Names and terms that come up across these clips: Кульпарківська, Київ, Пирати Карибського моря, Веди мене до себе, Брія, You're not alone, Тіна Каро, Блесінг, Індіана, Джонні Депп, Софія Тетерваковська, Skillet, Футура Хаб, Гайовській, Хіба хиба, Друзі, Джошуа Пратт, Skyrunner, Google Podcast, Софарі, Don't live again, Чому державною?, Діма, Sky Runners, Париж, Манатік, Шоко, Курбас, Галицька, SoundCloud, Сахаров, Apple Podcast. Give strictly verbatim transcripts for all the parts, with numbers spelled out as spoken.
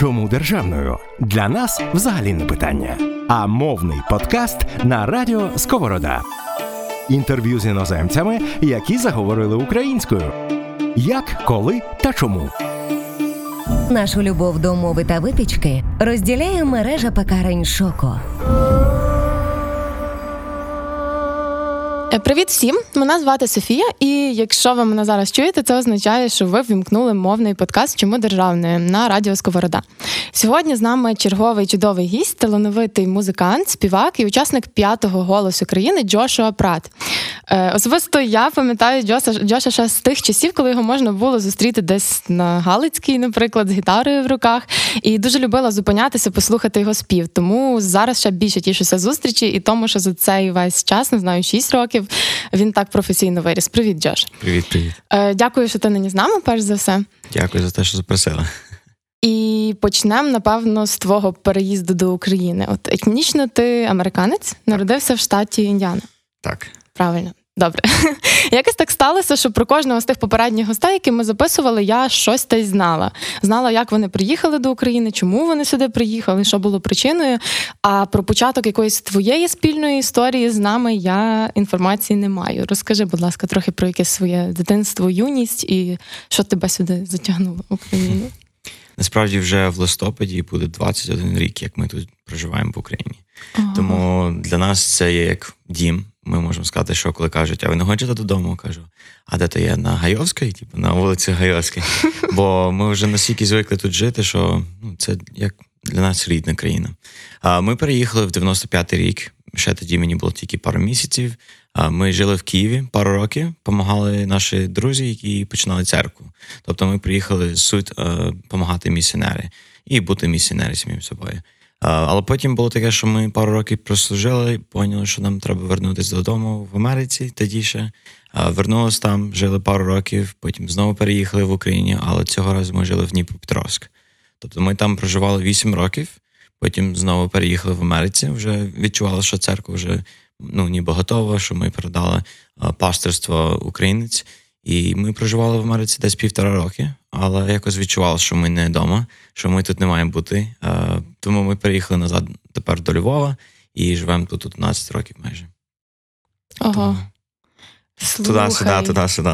Чому державною? Для нас взагалі не питання. А мовний подкаст на Радіо Сковорода. Інтерв'ю з іноземцями, які заговорили українською. Як, коли та чому. Нашу любов до мови та випічки розділяє мережа пекарень «Шоко». Привіт всім! Мене звати Софія, і якщо ви мене зараз чуєте, це означає, що ви ввімкнули мовний подкаст «Чому державною?» на Радіо Сковорода. Сьогодні з нами черговий чудовий гість, талановитий музикант, співак і учасник «П'ятого голосу України» Джошуа Пратт. Особисто я пам'ятаю Джоша, Джоша ще з тих часів, коли його можна було зустріти десь на Галицькій, наприклад, з гітарою в руках, і дуже любила зупинятися, послухати його спів. Тому зараз ще більше тішуся зустрічі, і тому, що за цей весь час, не знаю, шість років, він так професійно виріс. Привіт, Джош. Привіт, привіт. Дякую, що ти нині з нами, перш за все. Дякую за те, що запросила. І почнемо, напевно, з твого переїзду до України. От етнічно ти американець, народився в штаті Індіана. Так. Правильно. Добре. Якось так сталося, що про кожного з тих попередніх гостей, які ми записували, я щось та й знала. Знала, як вони приїхали до України, чому вони сюди приїхали, що було причиною. А про початок якоїсь твоєї спільної історії з нами я інформації не маю. Розкажи, будь ласка, трохи про якесь своє дитинство, юність і що тебе сюди затягнуло в Україну. Насправді вже в листопаді буде двадцять один рік, як ми тут проживаємо в Україні. Ага. Тому для нас це є як дім. Ми можемо сказати, що коли кажуть, а ви не хочете додому? Кажу, а де то є? На Гайовській? Типу, на вулиці Гайовській. Бо ми вже настільки звикли тут жити, що ну, це як для нас рідна країна. А ми переїхали в дев'яносто п'ятий рік, ще тоді мені було тільки пару місяців. А ми жили в Києві пару років, допомагали наші друзі, які починали церкву. Тобто ми приїхали суть допомагати місіонери і бути місіонери самим собою. Але потім було таке, що ми пару років прослужили, поняли, що нам треба вернутися додому в Америці, тоді ще. Вернулися там, жили пару років, потім знову переїхали в Україну, але цього разу ми жили в Дніпропетровськ. Тобто ми там проживали вісім років, потім знову переїхали в Америці, вже відчували, що церква вже ну, ніби готова, що ми передали пасторство українець. І ми проживали в Америці десь півтора роки, але якось відчували, що ми не вдома, що ми тут не маємо бути. Тому ми переїхали назад тепер до Львова і живемо тут одинадцять років майже. Ого. Туди-сюди, туди-сюди.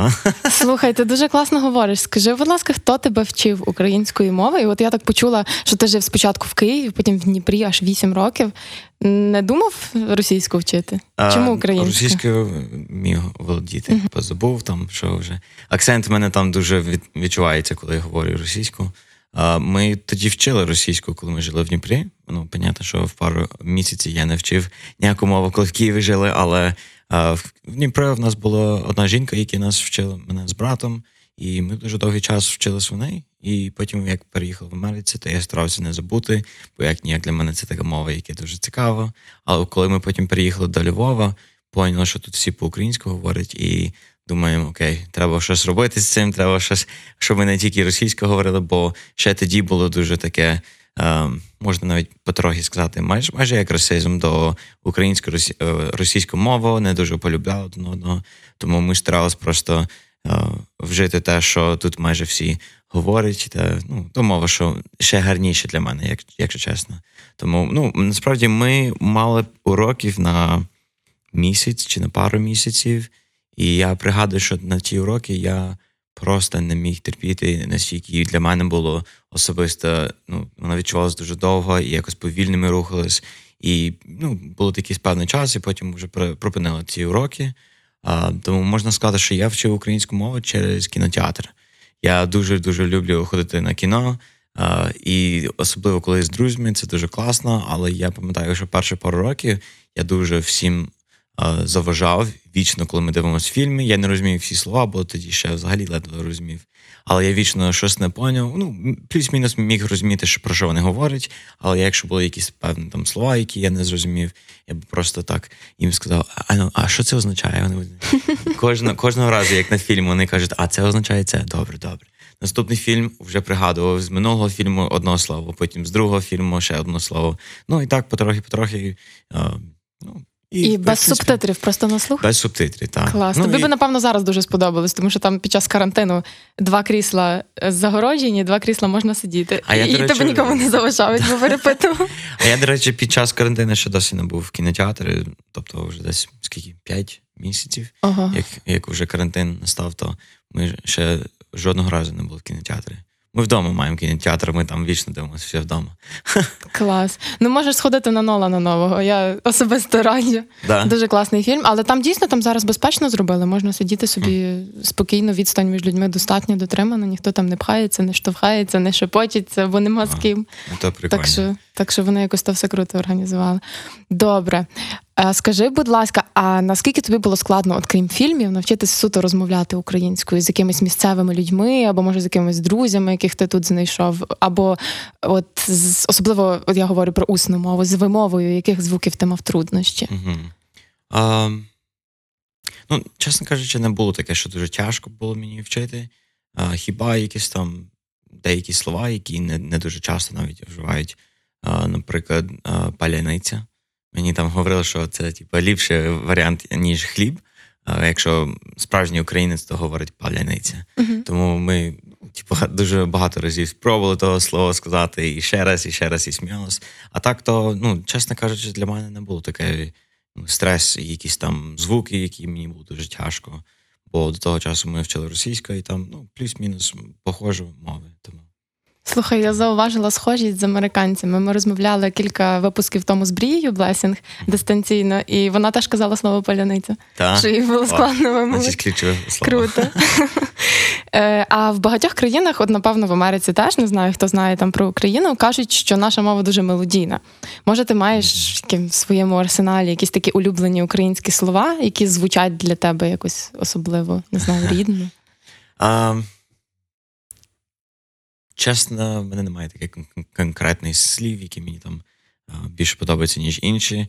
Слухай, ти дуже класно говориш. Скажи, будь ласка, хто тебе вчив української мови? І от я так почула, що ти жив спочатку в Києві, потім в Дніпрі аж вісім років. Не думав російську вчити? Чому українську? Російською міг володіти. Uh-huh. Позабув там, що вже. Акцент в мене там дуже відчувається, коли я говорю російську. Ми тоді вчили російську, коли ми жили в Дніпрі. Ну, понятно, що в пару місяців я не вчив ніяку мову, коли в Києві жили, але в Дніпрі в нас була одна жінка, яка нас вчила, мене з братом, і ми дуже довгий час вчилися в неї. І потім, як переїхав в Америці, то я старався не забути, бо як ніяк для мене це така мова, яка дуже цікава. Але коли ми потім переїхали до Львова, поняли, що тут всі по-українську говорять, і думаємо, окей, треба щось робити з цим, треба щось, щоб ми не тільки російською говорили, бо ще тоді було дуже таке, можна навіть потрохи сказати, майже, майже як расизм до української російської мови, не дуже полюбляли один одного, тому ми старалися просто вжити те, що тут майже всі говорять, та, ну, то мова, що ще гарніше для мене, як, якщо чесно. Тому, ну, насправді, ми мали уроків на місяць чи на пару місяців, і я пригадую, що на ті уроки я просто не міг терпіти, настільки для мене було особисто, ну, вона відчувалася дуже довго, і якось повільно ми рухались, і, ну, було такий певний час, і потім вже припинили ці уроки. А, тому можна сказати, що я вчив українську мову через кінотеатр. Я дуже-дуже люблю ходити на кіно, а, і особливо коли з друзями, це дуже класно, але я пам'ятаю, що перші пару років я дуже всім а, заважав, вічно, коли ми дивимося фільми. Я не розумів всі слова, бо тоді ще взагалі ледве розумів. Але я вічно щось не поняв. Ну, плюс-мінус міг розуміти, що про що вони говорять, але якщо були якісь певні там слова, які я не зрозумів, я б просто так їм сказав, а, ну, а що це означає? Вони кожна, кожного разу, як на фільмі, вони кажуть, а це означає це, добре, добре. Наступний фільм вже пригадував з минулого фільму одного слова, потім з другого фільму ще одне слово. Ну і так потрохи-потрохи, ну, І, і без субтитрів просто на слух? Без субтитрів, так. Клас. Ну, тобі і... би, напевно, зараз дуже сподобалось, тому що там під час карантину два крісла загороджені, два крісла можна сидіти. А я, і речі... тебе нікому не заважають, бо перепитував. А я, до речі, під час карантину ще досі не був в кінотеатрі, тобто вже десь, скільки, п'ять місяців, ага. як, як вже карантин настав, то ми ще жодного разу не були в кінотеатрі. Ми вдома маємо кінотеатр, ми там вічно дивимося, все вдома. Клас. Ну, можеш сходити на Нолана нового, я особисто раджу. Да. Дуже класний фільм, але там дійсно там зараз безпечно зробили, можна сидіти собі mm. спокійно, відстань між людьми достатньо дотримана, ніхто там не пхається, не штовхається, не шепочеться, бо нема а, з ким. То прикольно. Так що, так що вони якось то все круто організували. Добре. Скажи, будь ласка, а наскільки тобі було складно, от крім фільмів, навчитись суто розмовляти українською з якимись місцевими людьми, або, може, з якимись друзями, яких ти тут знайшов, або, от, особливо, от я говорю про усну мову, з вимовою, яких звуків ти мав труднощі? Угу. А, ну, чесно кажучи, не було таке, що дуже тяжко було мені вчити. А, хіба якісь там деякі слова, які не, не дуже часто навіть вживають, а, наприклад, а, паляниця. Мені там говорили, що це типу, ліпший варіант, ніж хліб, якщо справжній українець, то говорить паляниця. Uh-huh. Тому ми типу, дуже багато разів спробували того слова сказати і ще раз, і ще раз, і сміялись. А так то, ну, чесно кажучи, для мене не було такий ну, стрес, якісь там звуки, які мені було дуже тяжко. Бо до того часу ми вчили російську, і там ну, плюс-мінус похожі мови. Тому. Слухай, я зауважила схожість з американцями. Ми розмовляли кілька випусків тому з Брією, Блесінг, дистанційно, і вона теж казала слово «паляниця». Так? Що їй було складно вимовити. Круто. А в багатьох країнах, от, напевно, в Америці теж, не знаю, хто знає там про Україну, кажуть, що наша мова дуже мелодійна. Може, ти маєш в своєму арсеналі якісь такі улюблені українські слова, які звучать для тебе якось особливо, не знаю, рідно? Um... Чесно, в мене немає таких конкретних слів, які мені там більше подобаються, ніж інші.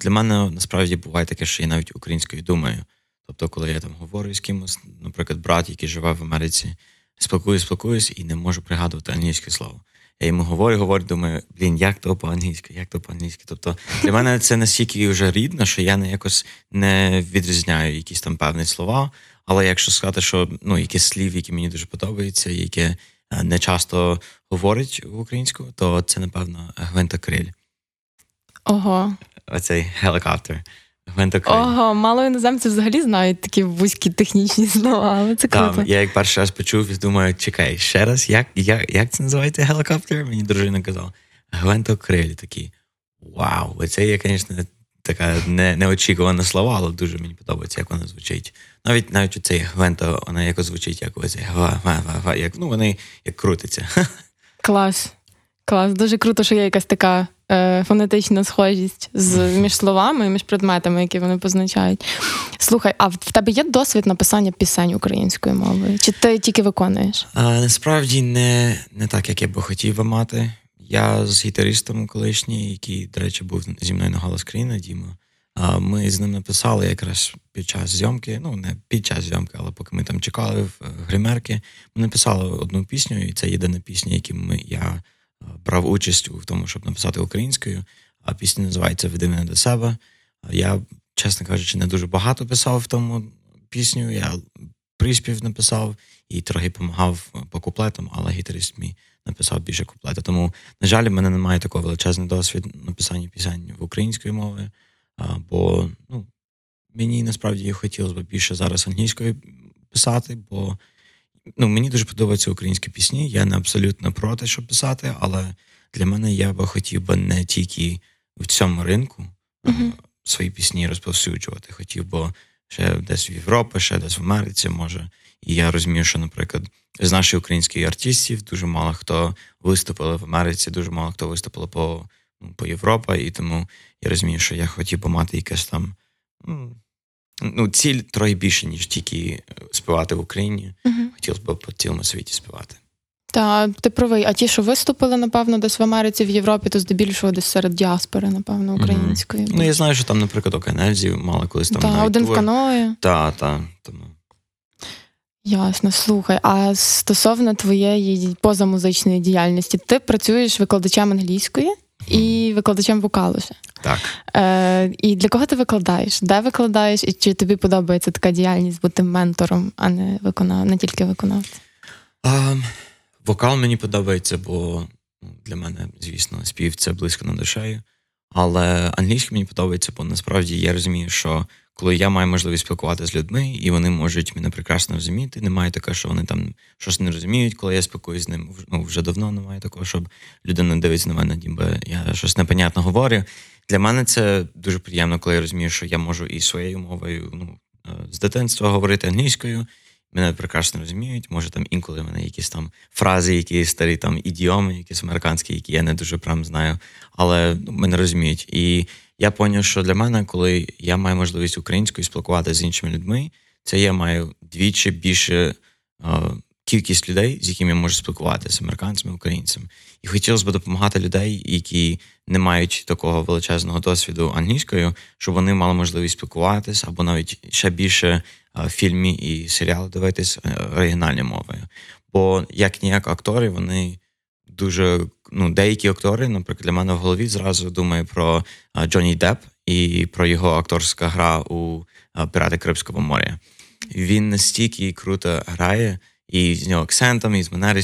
Для мене, насправді, буває таке, що я навіть українською думаю. Тобто, коли я там говорю з кимось, наприклад, брат, який живе в Америці, спілкуюсь, спілкуюсь і не можу пригадувати англійське слово. Я йому говорю, говорю, думаю, блін, як то по-англійськи, як то по-англійськи. Тобто, для мене це настільки вже рідно, що я не якось не відрізняю якісь там певні слова. Але якщо сказати, що ну, якісь слів, які мені дуже подобаються, які не часто говорить українською, то це, напевно, гвинтокриль. Ого. Оцей гелікоптер. Гвинтокриль. Ого, мало іноземців взагалі знають такі вузькі технічні слова, але це круто. Там, я як перший раз почув і думаю, чекай, ще раз, як, як, як це називається гелікоптер? Мені дружина казала. Гвинтокриль такий. Вау, оце є, звісно, така не, неочікувана слова, але дуже мені подобається, як вона звучить. Навіть навіть у цей гвинта, вона якось звучить, як ось га-га-га-га, як, ну, вони як крутиться. Клас, клас. Дуже круто, що є якась така е, фонетична схожість з, між словами і між предметами, які вони позначають. Слухай, а в тебе є досвід написання пісень українською мовою? Чи ти тільки виконуєш? А, насправді не, не так, як я би хотів би мати. Я з гітаристом колишній, який, до речі, був зі мною на «Голос країни», Діма, ми з ним написали якраз під час зйомки, ну не під час зйомки, але поки ми там чекали в гримерки, ми написали одну пісню, і це єдина пісня, яку ми, я брав участь у тому, щоб написати українською, а пісня називається «Веди мене до себе». Я, чесно кажучи, не дуже багато писав в тому пісню, я приспів написав і трохи допомагав по куплетам, але гітарист мій написав більше куплету. Тому, на жаль, в мене немає такого величезного досвіду написання пісень в української мови, бо ну, мені насправді хотілося б більше зараз англійською писати, бо ну, мені дуже подобаються українські пісні, я не абсолютно проти, щоб писати, але для мене я би хотів би не тільки в цьому ринку mm-hmm. свої пісні розповсюджувати, хотів би ще десь в Європі, ще десь в Америці, може. І я розумію, що, наприклад, з наших українських артистів дуже мало хто виступили в Америці, дуже мало хто виступили по, ну, по Європі, і тому я розумію, що я хотів би мати якась там ну, ціль трохи більше, ніж тільки співати в Україні. Uh-huh. Хотілося б по цілому світі співати. Та, ти правий. А ті, що виступили, напевно, десь в Америці, в Європі, то здебільшого десь серед діаспори, напевно, української. Mm-hmm. Ну, я знаю, що там, наприклад, у канадці мали колись там... Та, один тур. В каної. Та, та, тому... Ясно, слухай, а стосовно твоєї позамузичної діяльності, ти працюєш викладачем англійської і викладачем вокалу ще? Так. Е, і для кого ти викладаєш? Де викладаєш? І чи тобі подобається така діяльність бути ментором, а не виконав, не тільки виконавцем? А, вокал мені подобається, бо для мене, звісно, спів – це близько над душею. Але англійська мені подобається, бо насправді я розумію, що коли я маю можливість спілкуватися з людьми, і вони можуть мене прекрасно розуміти, немає такого, що вони там щось не розуміють, коли я спілкуюся з ним. Ну, вже давно немає такого, щоб людина дивиться на мене, ніби я щось непонятно говорю. Для мене це дуже приємно, коли я розумію, що я можу і своєю мовою, ну, з дитинства говорити англійською, мене прекрасно розуміють, може там інколи в мене якісь там фрази, якісь старі там ідіоми, якісь американські, які я не дуже прям знаю, але ну, мене розуміють. І я зрозумів, що для мене, коли я маю можливість українською спілкуватися з іншими людьми, це я маю двічі більше е, кількість людей, з якими я можу спілкуватися, американцями, українцями. І хотілося б допомагати людей, які не мають такого величезного досвіду англійською, щоб вони мали можливість спілкуватися, або навіть ще більше фільми і серіали дивитись оригінальною мовою. Бо, як-ніяк, актори, вони дуже... Ну, деякі актори, наприклад, для мене в голові зразу думаю про Джонні Депп і про його акторська гра у «Пирати Карибського моря». Він настільки круто грає, і з нього акцентом, і з манери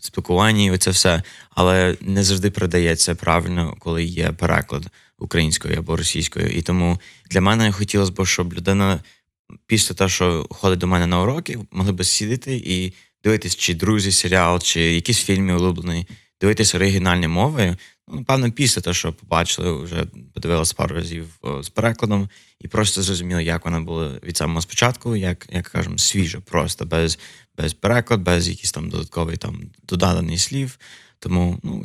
спілкування, і оце все. Але не завжди передається правильно, коли є переклад українською або російською. І тому для мене хотілося б, щоб людина... Після того, що ходить до мене на уроки, могли б сидіти і дивитись, чи «Друзі» серіал, чи якісь фільми улюблені, дивитись оригінальні мови. Ну, напевно, після того, що побачили, вже подивилися пару разів з перекладом і просто зрозуміли, як вона була від самого спочатку, як, як кажемо, свіжа, просто, без, без переклад, без якихось там додаткових там, доданих слів. Тому, ну,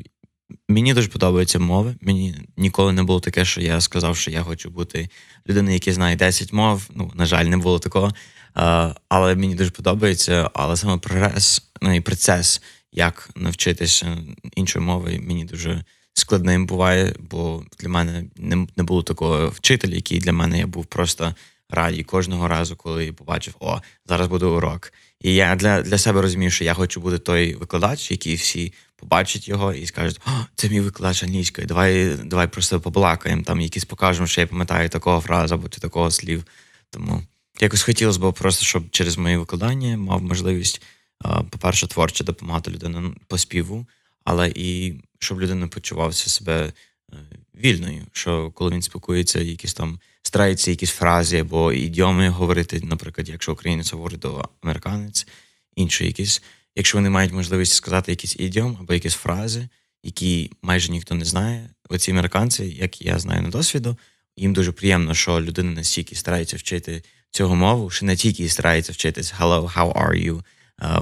мені дуже подобаються мови. Мені ніколи не було таке, що я сказав, що я хочу бути людиною, яка знає десять мов. Ну, на жаль, не було такого. Але мені дуже подобається. Але саме прогрес, ну, і процес, як навчитися іншої мови, мені дуже складним буває, бо для мене не було такого вчителя, який для мене я був просто радий кожного разу, коли побачив, о, зараз буде урок. І я для, для себе розумів, що я хочу бути той викладач, який всі побачать його і скажуть, о, це мій викладач англійської, давай, давай просто побалакаємо, там якісь покажемо, що я пам'ятаю такого фразу або такого слів. Тому якось хотілося б просто, щоб через моє викладання мав можливість, по-перше, творчо допомагати людину по співу, але і щоб людина почувався себе вільною, що коли він спілкується, якісь там старається якісь фрази або ідіоми говорити, наприклад, якщо українець говорить до американець, інші якісь, якщо вони мають можливість сказати якийсь ідіом або якісь фрази, які майже ніхто не знає, оці американці, як я знаю на досвіду, їм дуже приємно, що людина настільки старається вчити цього мову, що не тільки старається вчитись «Hello, how are you»,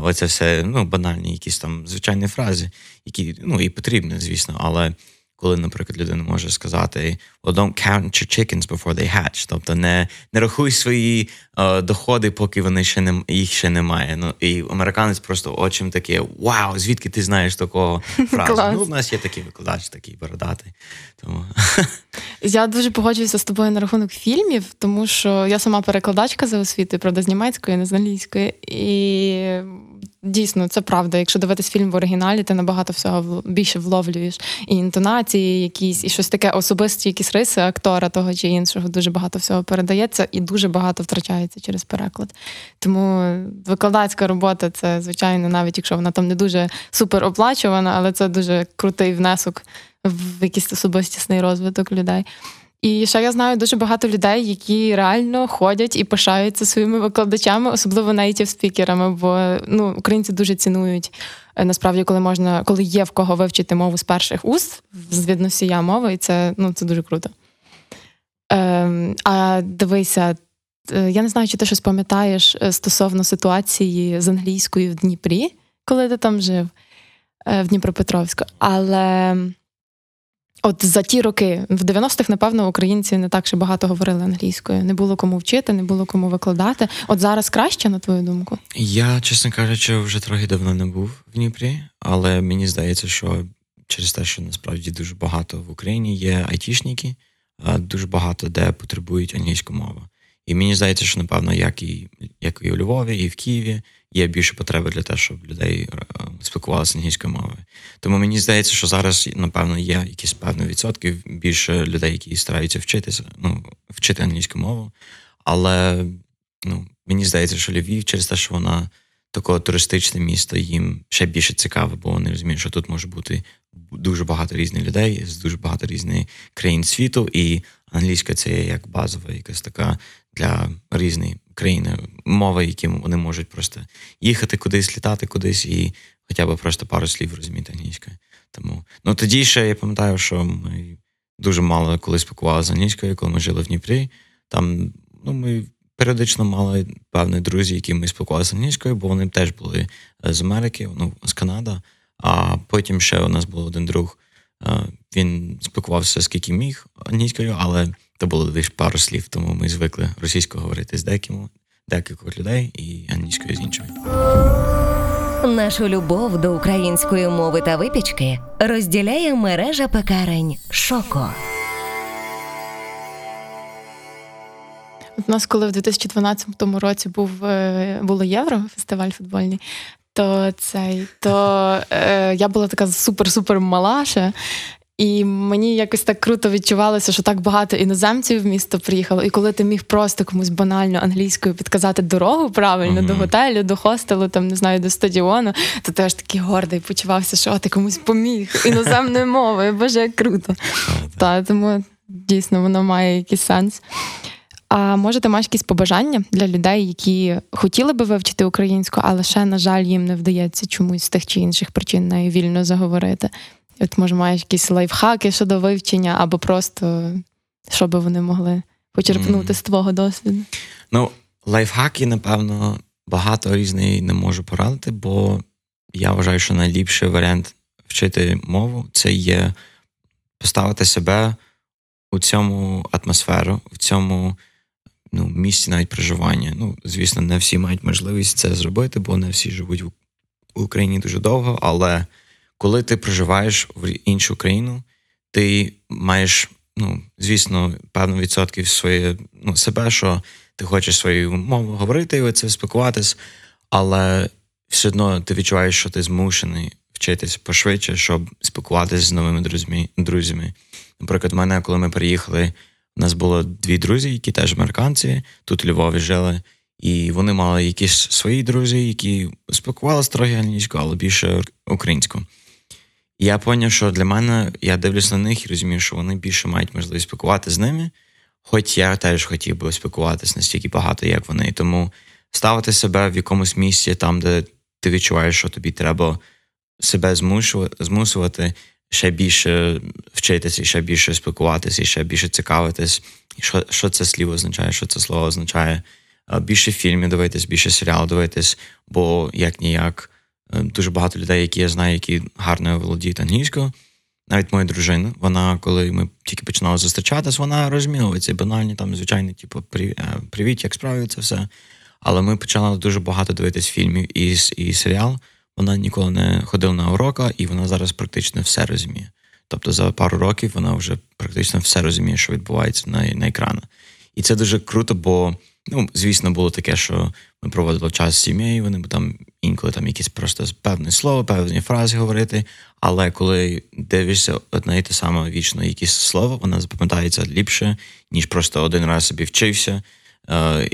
оце все, ну, банальні якісь там звичайні фрази, які, ну, і потрібні, звісно, але... Коли, наприклад, людина може сказати «Well, don't count your chickens before they hatch», тобто не, не рахуй свої е, доходи, поки вони ще не, їх ще немає. Ну, і американець просто очим таке «Вау, звідки ти знаєш такого фразу?» Ну, в нас є такий викладач, такий бородатий. Тому... Я дуже погоджуюся з тобою на рахунок фільмів, тому що я сама перекладачка за освітою, правда, з німецької, не з англійської, і... Дійсно, це правда. Якщо дивитись фільм в оригіналі, ти набагато всього більше вловлюєш. І інтонації якісь, і щось таке особисті, якісь риси актора того чи іншого. Дуже багато всього передається і дуже багато втрачається через переклад. Тому викладацька робота – це, звичайно, навіть якщо вона там не дуже супер оплачувана, але це дуже крутий внесок в якийсь особистісний розвиток людей. І ще я знаю дуже багато людей, які реально ходять і пишаються своїми викладачами, особливо нейтів-спікерами, бо ну, українці дуже цінують, насправді, коли можна, коли є в кого вивчити мову з перших уст, з відносія мови, і це, ну, це дуже круто. Ем, а дивися, я не знаю, чи ти щось пам'ятаєш стосовно ситуації з англійською в Дніпрі, коли ти там жив, в Дніпропетровську, але... От за ті роки, в дев'яностих, напевно, українці не так ще багато говорили англійською. Не було кому вчити, не було кому викладати. От зараз краще, на твою думку? Я, чесно кажучи, вже трохи давно не був в Дніпрі, але мені здається, що через те, що насправді дуже багато в Україні є айтішники, дуже багато де потребують англійську мову. І мені здається, що, напевно, як і, як і у Львові, і в Києві є більше потреби для того, щоб людей спілкувалися англійською мовою. Тому мені здається, що зараз, напевно, є якісь певні відсотки більше людей, які стараються вчитися, ну, вчити англійську мову. Але ну, мені здається, що Львів через те, що вона таке туристичне місто, їм ще більше цікаво, бо вони розуміють, що тут може бути дуже багато різних людей з дуже багато різних країн світу, і англійська це є як базова якась така для різних країн мова, яким вони можуть просто їхати кудись, літати кудись і хоча б просто пару слів розуміти англійською. Тому ну тоді ще я пам'ятаю, що ми дуже мало коли спілкувалися з англійською, коли ми жили в Дніпрі. Там ну ми періодично мали певні друзі, які ми спілкувалися з англійською, бо вони теж були з Америки, ну з Канади. А потім ще у нас був один друг. Він спілкувався скільки міг англійською, але це було лише пару слів, тому ми звикли російською говорити з деким, декількох людей і англійською з іншими. Нашу любов до української мови та випічки розділяє мережа пекарень «Шоко». У нас, коли в дві тисячі дванадцятому році був було Євро, фестиваль футбольний, то цей, то е, я була така супер-супер мала ще, і мені якось так круто відчувалося, що так багато іноземців в місто приїхало, і коли ти міг просто комусь банально англійською підказати дорогу правильно, mm-hmm. до готелю, до хостелу, там, не знаю, до стадіону, то ти аж такий гордий почувався, що ти комусь поміг іноземною мовою, боже, як круто. Та, тому дійсно воно має якийсь сенс. А може, ти маєш якісь побажання для людей, які хотіли би вивчити українську, але ще, на жаль, їм не вдається чомусь з тих чи інших причин нею вільно заговорити? От, може, маєш якісь лайфхаки щодо вивчення, або просто, що би вони могли почерпнути mm. з твого досвіду? Ну, лайфхаки, напевно, багато різних не можу порадити, бо я вважаю, що найліпший варіант вчити мову – це є поставити себе у цьому атмосферу, в цьому ну, місці навіть проживання. Ну, звісно, не всі мають можливість це зробити, бо не всі живуть в Україні дуже довго, але коли ти проживаєш в іншу країну, ти маєш, ну, звісно, певно відсотків своє, ну, себе, що ти хочеш свою мову говорити і оце спілкуватись, але все одно ти відчуваєш, що ти змушений вчитись пошвидше, щоб спілкуватись з новими друзями. Наприклад, в мене, коли ми переїхали, у нас було дві друзі, які теж американці, тут у Львові жили, і вони мали якісь свої друзі, які спілкувалися трохи англійською, але більше українською. І я зрозумів, що для мене, я дивлюсь на них і розумію, що вони більше мають можливість спілкуватися з ними, хоч я теж хотів би спілкуватися настільки багато, як вони. Тому ставити себе в якомусь місці, там, де ти відчуваєш, що тобі треба себе змушувати, ще більше вчитися, ще більше спілкуватися, ще більше цікавитись, що, що це слово означає, що це слово означає. Більше фільмів дивитись, більше серіалів дивитись, бо як-ніяк дуже багато людей, які я знаю, які гарно володіють англійською. Навіть моя дружина, вона, коли ми тільки починали зустрічатись, вона розуміла ці банальні, там, звичайні, типу, привіт, як справи, це все. Але ми почали дуже багато дивитись фільмів і, і серіал. Вона ніколи не ходила на уроки, і вона зараз практично все розуміє. Тобто за пару років вона вже практично все розуміє, що відбувається на, на екранах. І це дуже круто, бо, ну, звісно, було таке, що ми проводили час з сім'єю, вони там інколи там якісь просто певні слова, певні фрази говорити, але коли дивишся одне і те саме вічно якісь слова, вона запам'ятається ліпше, ніж просто один раз собі вчився,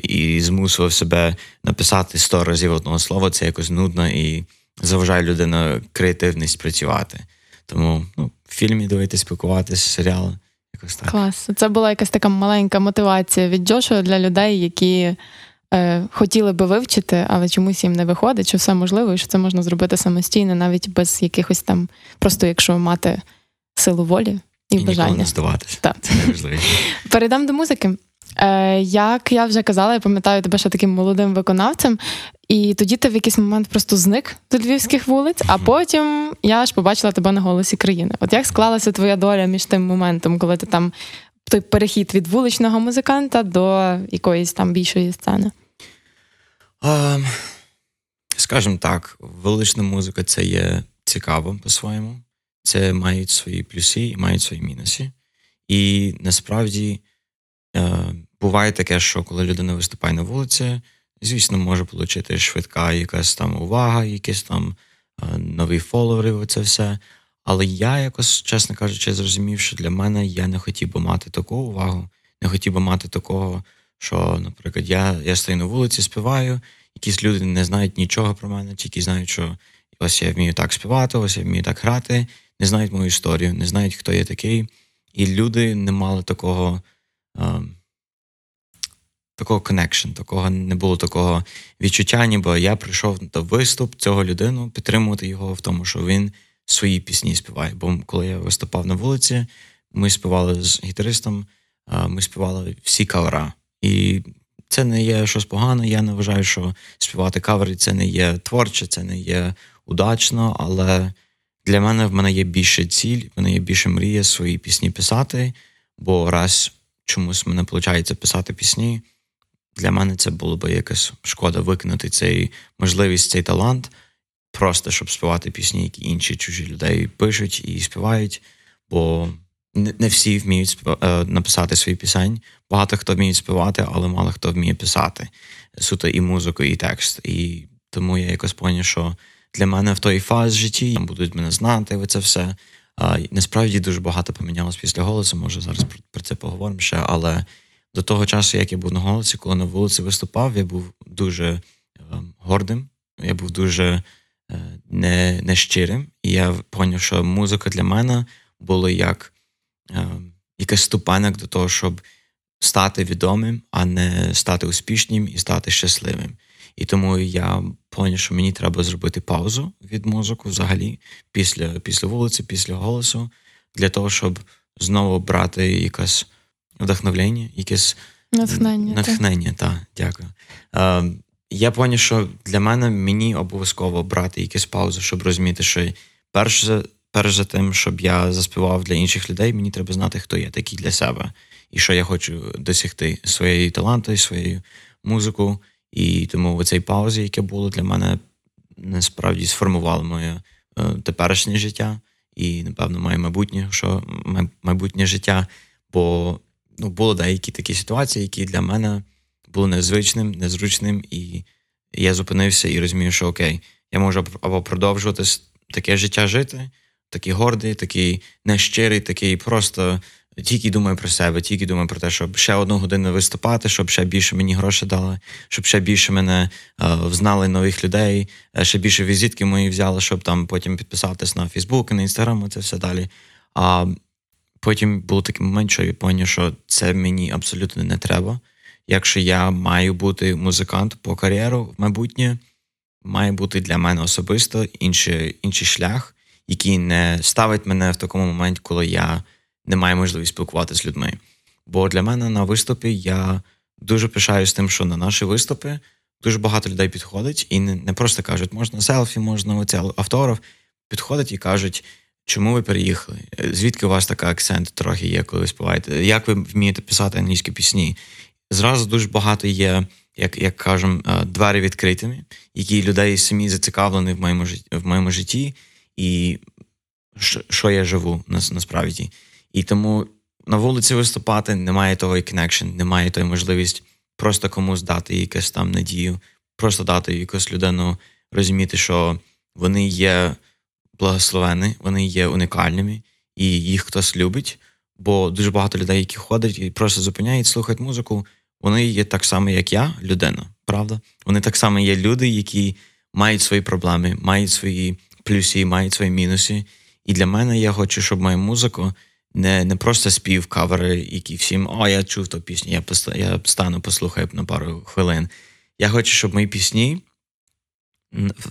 і змусував себе написати сто разів одного слова, це якось нудно і заважає людина креативність працювати. Тому ну, в фільмі дивитися, спілкуватися, серіали. Якось так. Клас. Це була якась така маленька мотивація від Джошуа для людей, які е, хотіли би вивчити, але чомусь їм не виходить, що все можливо, і що це можна зробити самостійно, навіть без якихось там, просто якщо мати силу волі і, і бажання. І ніколи не здаватися. Так. Це найважливіше. Перейдемо до музики. Е, як я вже казала, я пам'ятаю тебе ще таким молодим виконавцем, і тоді ти в якийсь момент просто зник до львівських вулиць, а потім я ж побачила тебе на «Голосі країни». От як склалася твоя доля між тим моментом, коли ти там, той перехід від вуличного музиканта до якоїсь там більшої сцени? Um, скажімо так, вулична музика – це є цікаво по-своєму. Це мають свої плюси і мають свої мінуси. І насправді буває таке, що коли людина виступає на вулиці, звісно, може отримати швидка якась там увага, якісь там нові фоловери, оце все. Але я якось, чесно кажучи, зрозумів, що для мене я не хотів би мати таку увагу, не хотів би мати такого, що, наприклад, я, я стою на вулиці, співаю, якісь люди не знають нічого про мене, тільки знають, що ось я вмію так співати, ось я вмію так грати, не знають мою історію, не знають, хто я такий. І люди не мали такого а, такого connection, такого не було такого відчуття, ніби я прийшов на виступ цього людину, підтримувати його в тому, що він свої пісні співає. Бо коли я виступав на вулиці, ми співали з гітаристом, а, ми співали всі кавера. І це не є щось погане, я не вважаю, що співати кавери – це не є творче, це не є удачно, але для мене в мене є більше ціль, в мене є більше мрія свої пісні писати, бо раз чомусь мене виходить писати пісні, для мене це було б якась шкода викинути цей можливість, цей талант, просто щоб співати пісні, які інші чужі людей пишуть і співають, бо не всі вміють спів... написати свої пісень. Багато хто вміє співати, але мало хто вміє писати. Суто і музику, і текст. І тому я якось поняв, що для мене в той фаз житті будуть мене знати, це все. А, насправді дуже багато помінялось після голосу, може зараз про це поговоримо ще, але до того часу, як я був на голосі, коли на вулиці виступав, я був дуже е, гордим, я був дуже е, не, нещирим. І я поняв, що музика для мене була як якась ступанок до того, щоб стати відомим, а не стати успішним і стати щасливим. І тому я поняв, що мені треба зробити паузу від музику взагалі після, після вулиці, після голосу, для того, щоб знову брати якесь вдохновлення, якесь натхнення. натхнення та, дякую. Е, я поняв, що для мене мені обов'язково брати якісь паузи, щоб розуміти, що перше Перш за тим, щоб я заспівав для інших людей, мені треба знати, хто я такий для себе. І що я хочу досягти своєю талантою, своєю музикою. І тому в цій паузі, яке було для мене, насправді сформувало моє е, теперішнє життя. І, напевно, моє майбутнє, що, майбутнє життя. Бо ну, були деякі такі ситуації, які для мене були незвичним, незручним. І я зупинився і розумію, що окей, я можу або продовжувати таке життя жити, такий гордий, такий нещирий, такий просто тільки думаю про себе, тільки думаю про те, щоб ще одну годину виступати, щоб ще більше мені гроші дали, щоб ще більше мене е, взнали нових людей, ще більше візитки мої взяли, щоб там потім підписатись на Фейсбук, на Інстаграм, і це все далі. А потім був такий момент, що я зрозумів, що це мені абсолютно не треба. Якщо я маю бути музикант по кар'єру в майбутнє, має бути для мене особисто інший, інший шлях, який не ставить мене в такому моменті, коли я не маю можливість спілкуватися з людьми. Бо для мене на виступі я дуже пишаюсь тим, що на наші виступи дуже багато людей підходить і не просто кажуть, можна селфі, можна оце автограф. Підходять і кажуть, чому ви переїхали, звідки у вас такий акцент трохи є, коли співаєте, як ви вмієте писати англійські пісні. Зразу дуже багато є, як, як кажемо, двері відкритими, які людей самі зацікавлені в моєму житті, в моєму житті і що, що я живу насправді. І тому на вулиці виступати немає того connection, немає тої можливість просто комусь дати якусь там надію, просто дати якусь людину розуміти, що вони є благословені, вони є унікальними, і їх хтось любить, бо дуже багато людей, які ходять і просто зупиняють, слухають музику, вони є так само, як я, людина, правда? Вони так само є люди, які мають свої проблеми, мають свої плюси, мають свої мінуси. І для мене я хочу, щоб моя музика не, не просто спів кавери, які всім, о, я чув ту пісню, я, поста, я стану, послухаю на пару хвилин. Я хочу, щоб мої пісні,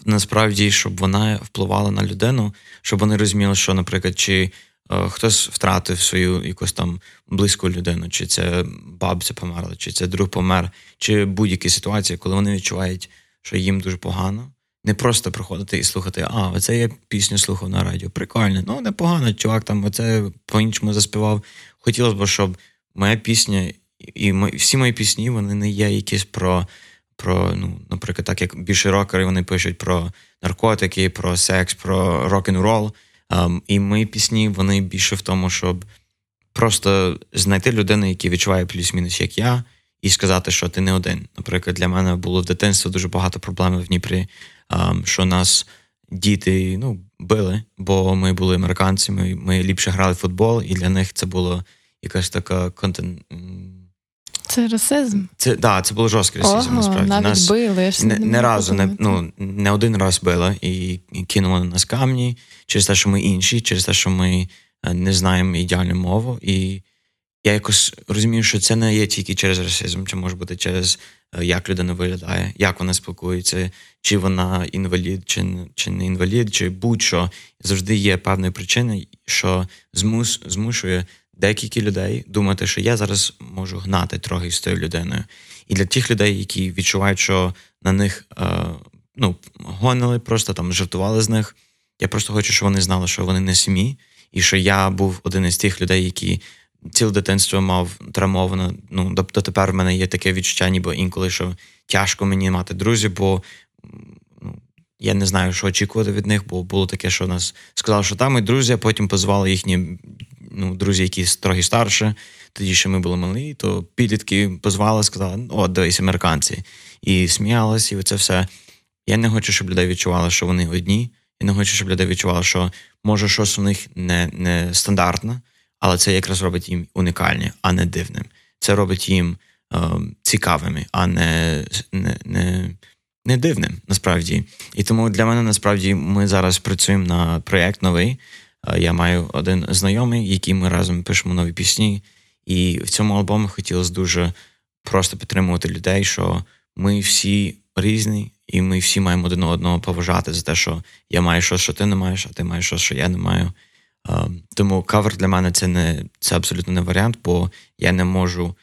насправді, щоб вона впливала на людину, щоб вони розуміли, що, наприклад, чи е, хтось втратив свою якусь там близьку людину, чи це бабця померла, чи це друг помер, чи будь-які ситуації, коли вони відчувають, що їм дуже погано. Не просто приходити і слухати, а, оце я пісню слухав на радіо, прикольно, ну, непогано, чувак там оце по-іншому заспівав. Хотілося б, щоб моя пісня і мої, всі мої пісні, вони не є якісь про, про, ну, наприклад, так, як більше рокери, вони пишуть про наркотики, про секс, про рок-н-рол. Um, і мої пісні, вони більше в тому, щоб просто знайти людину, яка відчуває плюс-мінус, як я, і сказати, що ти не один. Наприклад, для мене було в дитинстві дуже багато проблем в Дніпрі, що нас діти ну, били, бо ми були американцями, ми ліпше грали в футбол, і для них це було якась така контент... Це расизм? Це, да, це було жорсткий расизм, Ого, насправді. Навіть нас били. Не, не разу, не, ну, не один раз били і кинули на нас камні через те, що ми інші, через те, що ми не знаємо ідеальну мову. І я якось розумію, що це не є тільки через расизм, чи може бути через як людина виглядає, як вона спілкується, чи вона інвалід, чи, чи не інвалід, чи будь-що. Завжди є певні причини, що змус, змушує декілька людей думати, що я зараз можу гнати трохи з тою людиною. І для тих людей, які відчувають, що на них е, ну, гонили, просто там жартували з них, я просто хочу, щоб вони знали, що вони не самі, і що я був один із тих людей, які ціле дитинство мав травмовано. Ну, дотепер в мене є таке відчуття, ніби інколи, що тяжко мені мати друзів, бо ну, я не знаю, що очікувати від них, бо було таке, що нас сказали, що там мої друзі, а потім позвали їхні ну, друзі, які трохи старше, тоді ще ми були малі, то підлітки позвали, сказали, о, дивись, американці. І сміялись, і це все. Я не хочу, щоб людей відчували, що вони одні. Я не хочу, щоб людей відчували, що може щось у них не, не стандартне, але це якраз робить їм унікальні, а не дивним. Це робить їм е, цікавими, а не, не, не, не дивним, насправді. І тому для мене, насправді, ми зараз працюємо на проєкт новий. Я маю один знайомий, який ми разом пишемо нові пісні. І в цьому альбомі хотілося дуже просто підтримувати людей, що ми всі різні, і ми всі маємо один одного поважати за те, що я маю щось, що ти не маєш, а ти маєш щось, що я не маю. Тому кавер для мене це, не, це абсолютно не варіант, бо я не можу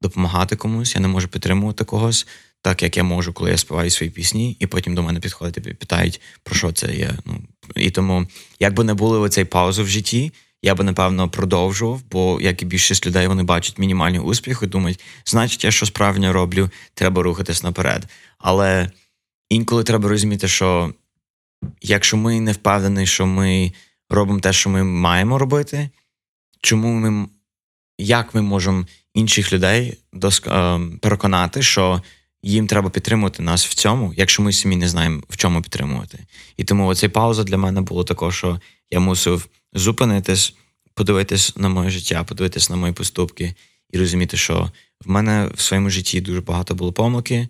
допомагати комусь, я не можу підтримувати когось, так як я можу, коли я співаю свої пісні, і потім до мене підходять і питають, про що це є. Ну, і тому, якби не були оцей паузи в житті, я би, напевно, продовжував, бо, як і більшість людей, вони бачать мінімальний успіх і думають, значить, я щось правильно роблю, треба рухатись наперед. Але інколи треба розуміти, що якщо ми не впевнені, що ми робимо те, що ми маємо робити, чому ми, як ми можемо інших людей доск- переконати, що їм треба підтримувати нас в цьому, якщо ми самі не знаємо, в чому підтримувати. І тому оця пауза для мене була така, що я мусив зупинитись, подивитись на моє життя, подивитись на мої поступки і розуміти, що в мене в своєму житті дуже багато було помилки.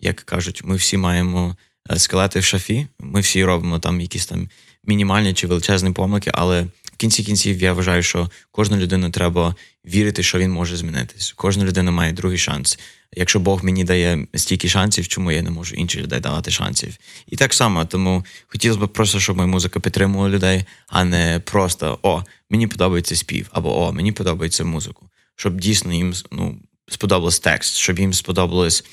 Як кажуть, ми всі маємо скелети в шафі, ми всі робимо там якісь там мінімальні чи величезні помилки, але в кінці кінців я вважаю, що кожну людину треба вірити, що він може змінитись. Кожна людина має другий шанс. Якщо Бог мені дає стільки шансів, чому я не можу інших людей давати шансів? І так само, тому хотілося б просто, щоб моя музика підтримувала людей, а не просто «О, мені подобається спів» або «О, мені подобається музику». Щоб дійсно їм ну, сподобався текст, щоб їм сподобалось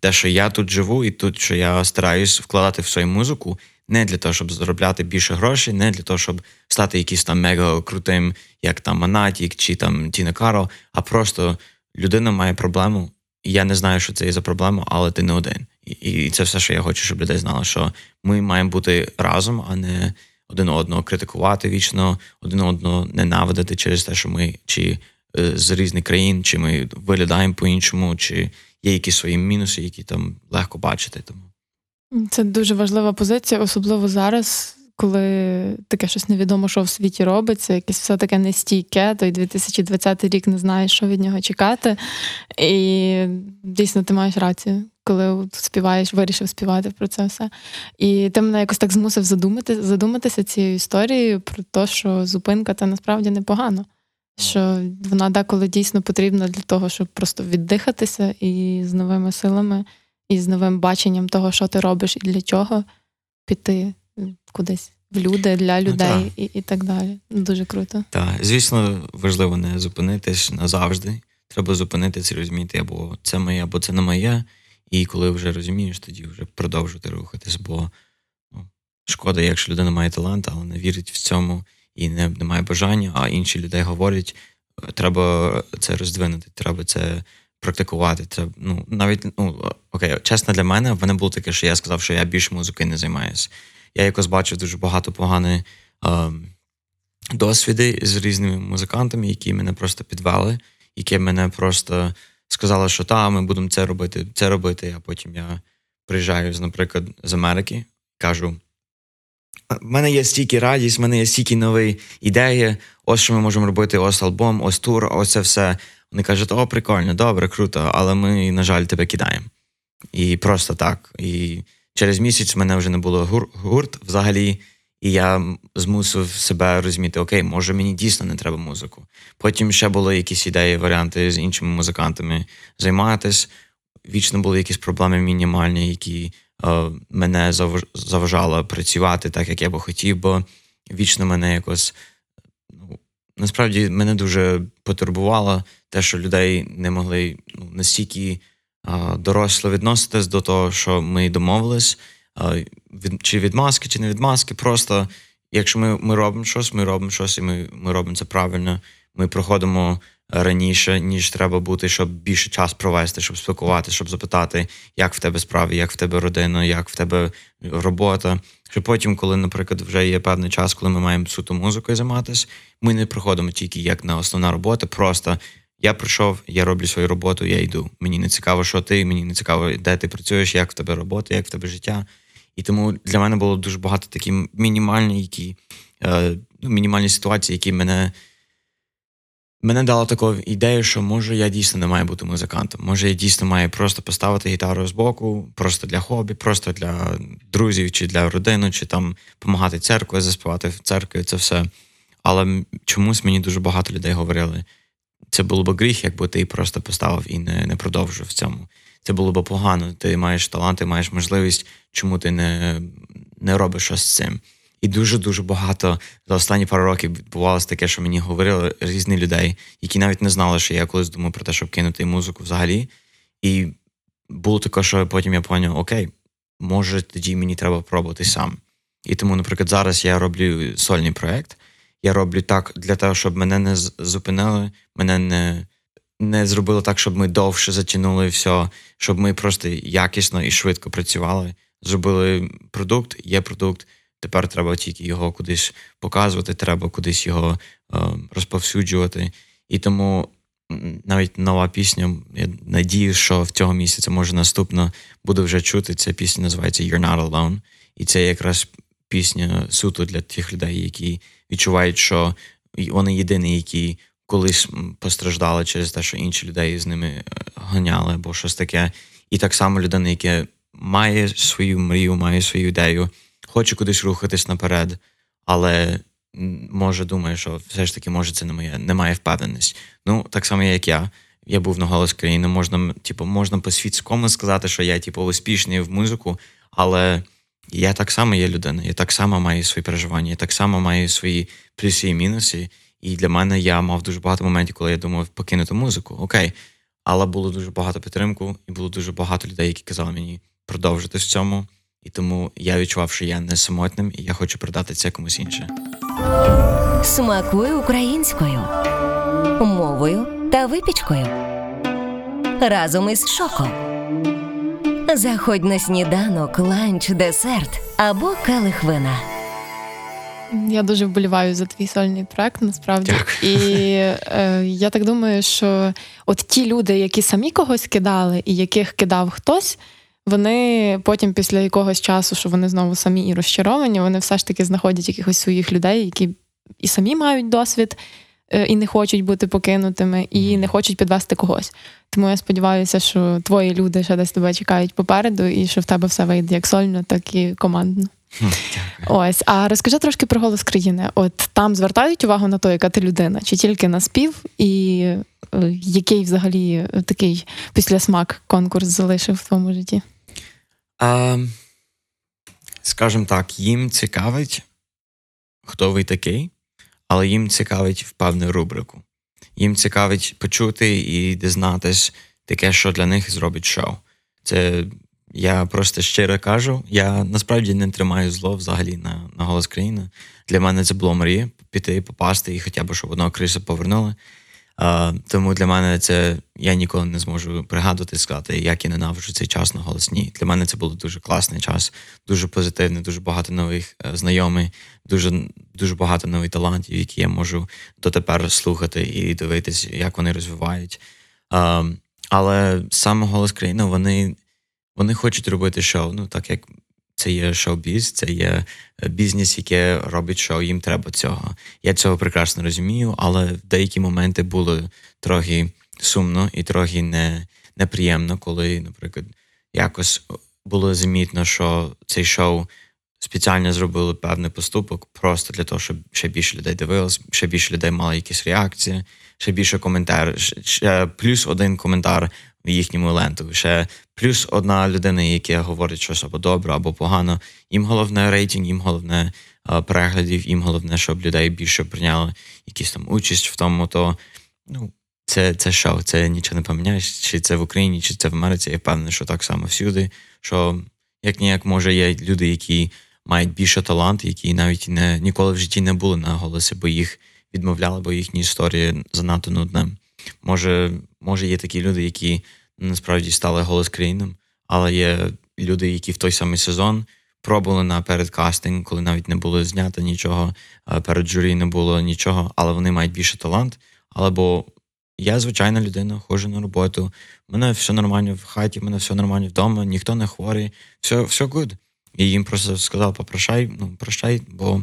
те, що я тут живу і тут, що я стараюсь вкладати в свою музику, не для того, щоб заробляти більше грошей, не для того, щоб стати якийсь там мега-крутим, як там Манатік чи там Тіна Каро, а просто людина має проблему. Я не знаю, що це є за проблема, але ти не один. І, і це все, що я хочу, щоб людей знали, що ми маємо бути разом, а не один одного критикувати вічно, один одного ненавидити через те, що ми чи е, з різних країн, чи ми виглядаємо по-іншому, чи є якісь свої мінуси, які там легко бачити. Тому це дуже важлива позиція, особливо зараз, коли таке щось невідомо, що в світі робиться, якесь все таке нестійке, той дві тисячі двадцятий рік не знаєш, що від нього чекати. І дійсно ти маєш рацію, коли співаєш, вирішив співати про це все. І ти мене якось так змусив задумати, задуматися цією історією про те, що зупинка – це насправді непогано. Що вона деколи дійсно потрібна для того, щоб просто віддихатися і з новими силами, і з новим баченням того, що ти робиш і для чого піти кудись в люди, для людей ну, та. і, і так далі. Дуже круто. Так, звісно, важливо не зупинитись назавжди. Треба зупинитись і розуміти, або це моє, або це не моє. І коли вже розумієш, тоді вже продовжувати рухатись, бо ну, шкода, якщо людина має талант, але не вірить в цьому і не, не має бажання, а інші люди говорять, треба це роздвинути, треба це практикувати. Це, ну, навіть, ну, окей, чесно для мене, в мене було таке, що я сказав, що я більше музикою не займаюся. Я якось бачив дуже багато поганих е, досвідів з різними музикантами, які мене просто підвели, які мене просто сказала, що та, ми будемо це робити, це робити, а потім я приїжджаю, наприклад, з Америки, кажу, в мене є стільки радість, в мене є стільки нові ідеї, ось що ми можемо робити, ось альбом, ось тур, ось це все. Вони кажуть, о, прикольно, добре, круто, але ми, на жаль, тебе кидаємо. І просто так. І через місяць в мене вже не було гур- гурт взагалі, і я змусив себе розуміти, окей, може мені дійсно не треба музику. Потім ще були якісь ідеї, варіанти з іншими музикантами займатися. Вічно були якісь проблеми мінімальні, які е, мене зав... заважало працювати так, як я би хотів, бо вічно мене якось... Ну, насправді, мене дуже потурбувало те, що людей не могли ну, настільки е, доросло відноситись до того, що ми домовились, е, від... чи від маски, чи не від маски. Просто, якщо ми, ми робимо щось, ми робимо щось, і ми, ми робимо це правильно, ми проходимо... раніше, ніж треба бути, щоб більше час провести, щоб спілкувати, щоб запитати, як в тебе справи, як в тебе родина, як в тебе робота. Що потім, коли, наприклад, вже є певний час, коли ми маємо суто музикою займатися, ми не приходимо тільки як на основна робота, просто я прийшов, я роблю свою роботу, я йду. Мені не цікаво, що ти, мені не цікаво, де ти працюєш, як в тебе робота, як в тебе життя. І тому для мене було дуже багато такі мінімальні, які, ну, мінімальні ситуації, які мене Мене дала таку ідею, що, може, я дійсно не маю бути музикантом. Може, я дійсно маю просто поставити гітару збоку, просто для хобі, просто для друзів, чи для родини, чи там допомагати церкві, заспівати в церкві, це все. Але чомусь мені дуже багато людей говорили, це було б гріх, якби ти просто поставив і не, не продовжив в цьому. Це було б погано, ти маєш талант, ти маєш можливість, чому ти не, не робиш щось з цим. І дуже-дуже багато за останні пару років відбувалося таке, що мені говорили різні людей, які навіть не знали, що я колись думав про те, щоб кинути музику взагалі. І було таке, що потім я зрозумів, окей, може тоді мені треба пробувати сам. І тому, наприклад, зараз я роблю сольний проєкт. Я роблю так для того, щоб мене не зупинили, мене не, не зробили так, щоб ми довше затягнули все, щоб ми просто якісно і швидко працювали. Зробили продукт, є продукт. Тепер треба тільки його кудись показувати, треба кудись його е, розповсюджувати. І тому навіть нова пісня, я надію, що в цього місяця, може, наступно буду вже чути. Ця пісня називається «You're not alone». І це якраз пісня суто для тих людей, які відчувають, що вони єдині, які колись постраждали через те, що інші людей з ними ганяли або щось таке. І так само людина, яка має свою мрію, має свою ідею, хоче кудись рухатись наперед, але може думає, що все ж таки, може, це не моє, немає впевненість. Ну, так само, як я. Я був на «Голос країни», можна, типу, можна по-світському сказати, що я, типу, успішний в музику, але я так само є людина, я так само маю свої переживання, я так само маю свої плюси і мінуси, і для мене я мав дуже багато моментів, коли я думав покинути музику, окей, але було дуже багато підтримки, і було дуже багато людей, які казали мені продовжити в цьому. І тому я відчував, що я не самотним, і я хочу продати це комусь інше. Смакуй українською, мовою та випічкою. Разом із Шоко. Заходь на сніданок, ланч, десерт або келих вина. Я дуже вболіваю за твій сольний проект, насправді. Дякую. І е, я так думаю, що от ті люди, які самі когось кидали і яких кидав хтось, вони потім після якогось часу, що вони знову самі і розчаровані, вони все ж таки знаходять якихось своїх людей, які і самі мають досвід, і не хочуть бути покинутими, і не хочуть підвести когось. Тому я сподіваюся, що твої люди ще десь тебе чекають попереду, і що в тебе все вийде як сольно, так і командно. Ось, а розкажи трошки про «Голос країни». От там звертають увагу на те, яка ти людина, чи тільки на спів, і який взагалі такий післясмак конкурс залишив в твоєму житті? А, скажімо так, їм цікавить, хто ви такий, але їм цікавить в певну рубрику. Їм цікавить почути і дізнатись таке, що для них зробить шоу. Це я просто щиро кажу, я насправді не тримаю зло взагалі на, на «Голос країни». Для мене це було мрія піти, попасти і хоча б, щоб одного криса повернули. А, тому для мене це, я ніколи не зможу пригадувати, сказати, як я ненавиджу цей час на «Голос». Ні. Для мене це був дуже класний час, дуже позитивний, дуже багато нових знайомих, дуже, дуже багато нових талантів, які я можу дотепер слухати і дивитися, як вони розвивають. А, Але саме «Голос країни», вони, вони хочуть робити шоу. Ну, так як це є шоу-біз, це є бізнес, який робить шоу, їм треба цього. Я цього прекрасно розумію, але в деякі моменти було трохи сумно і трохи не, неприємно, коли, наприклад, якось було замітно, що цей шоу спеціально зробили певний поступок просто для того, щоб ще більше людей дивилось, ще більше людей мали якісь реакції, ще більше коментарів, ще плюс один коментар в їхньому ленту, ще плюс одна людина, яка говорить щось або добре, або погано. Їм головне рейтинг, їм головне переглядів, їм головне, щоб людей більше прийняли якісь там участь в тому, то ну, це, це шоу, це нічого не поміняєш, чи це в Україні, чи це в Америці. Я впевнений, що так само всюди, що як-ніяк, може, є люди, які мають більше талант, які навіть не, ніколи в житті не були на голосі, бо їх відмовляли, бо їхні історії занадто нудні. Може, може, є такі люди, які насправді стали «Голос країном», але є люди, які в той самий сезон пробували на передкастинг, коли навіть не було знято нічого, перед журі не було нічого, але вони мають більше талант. Але бо я звичайна людина, ходжу на роботу, в мене все нормально в хаті, в мене все нормально вдома, ніхто не хворий, все, все good. І їм просто сказав, попрощай, ну, прощай, бо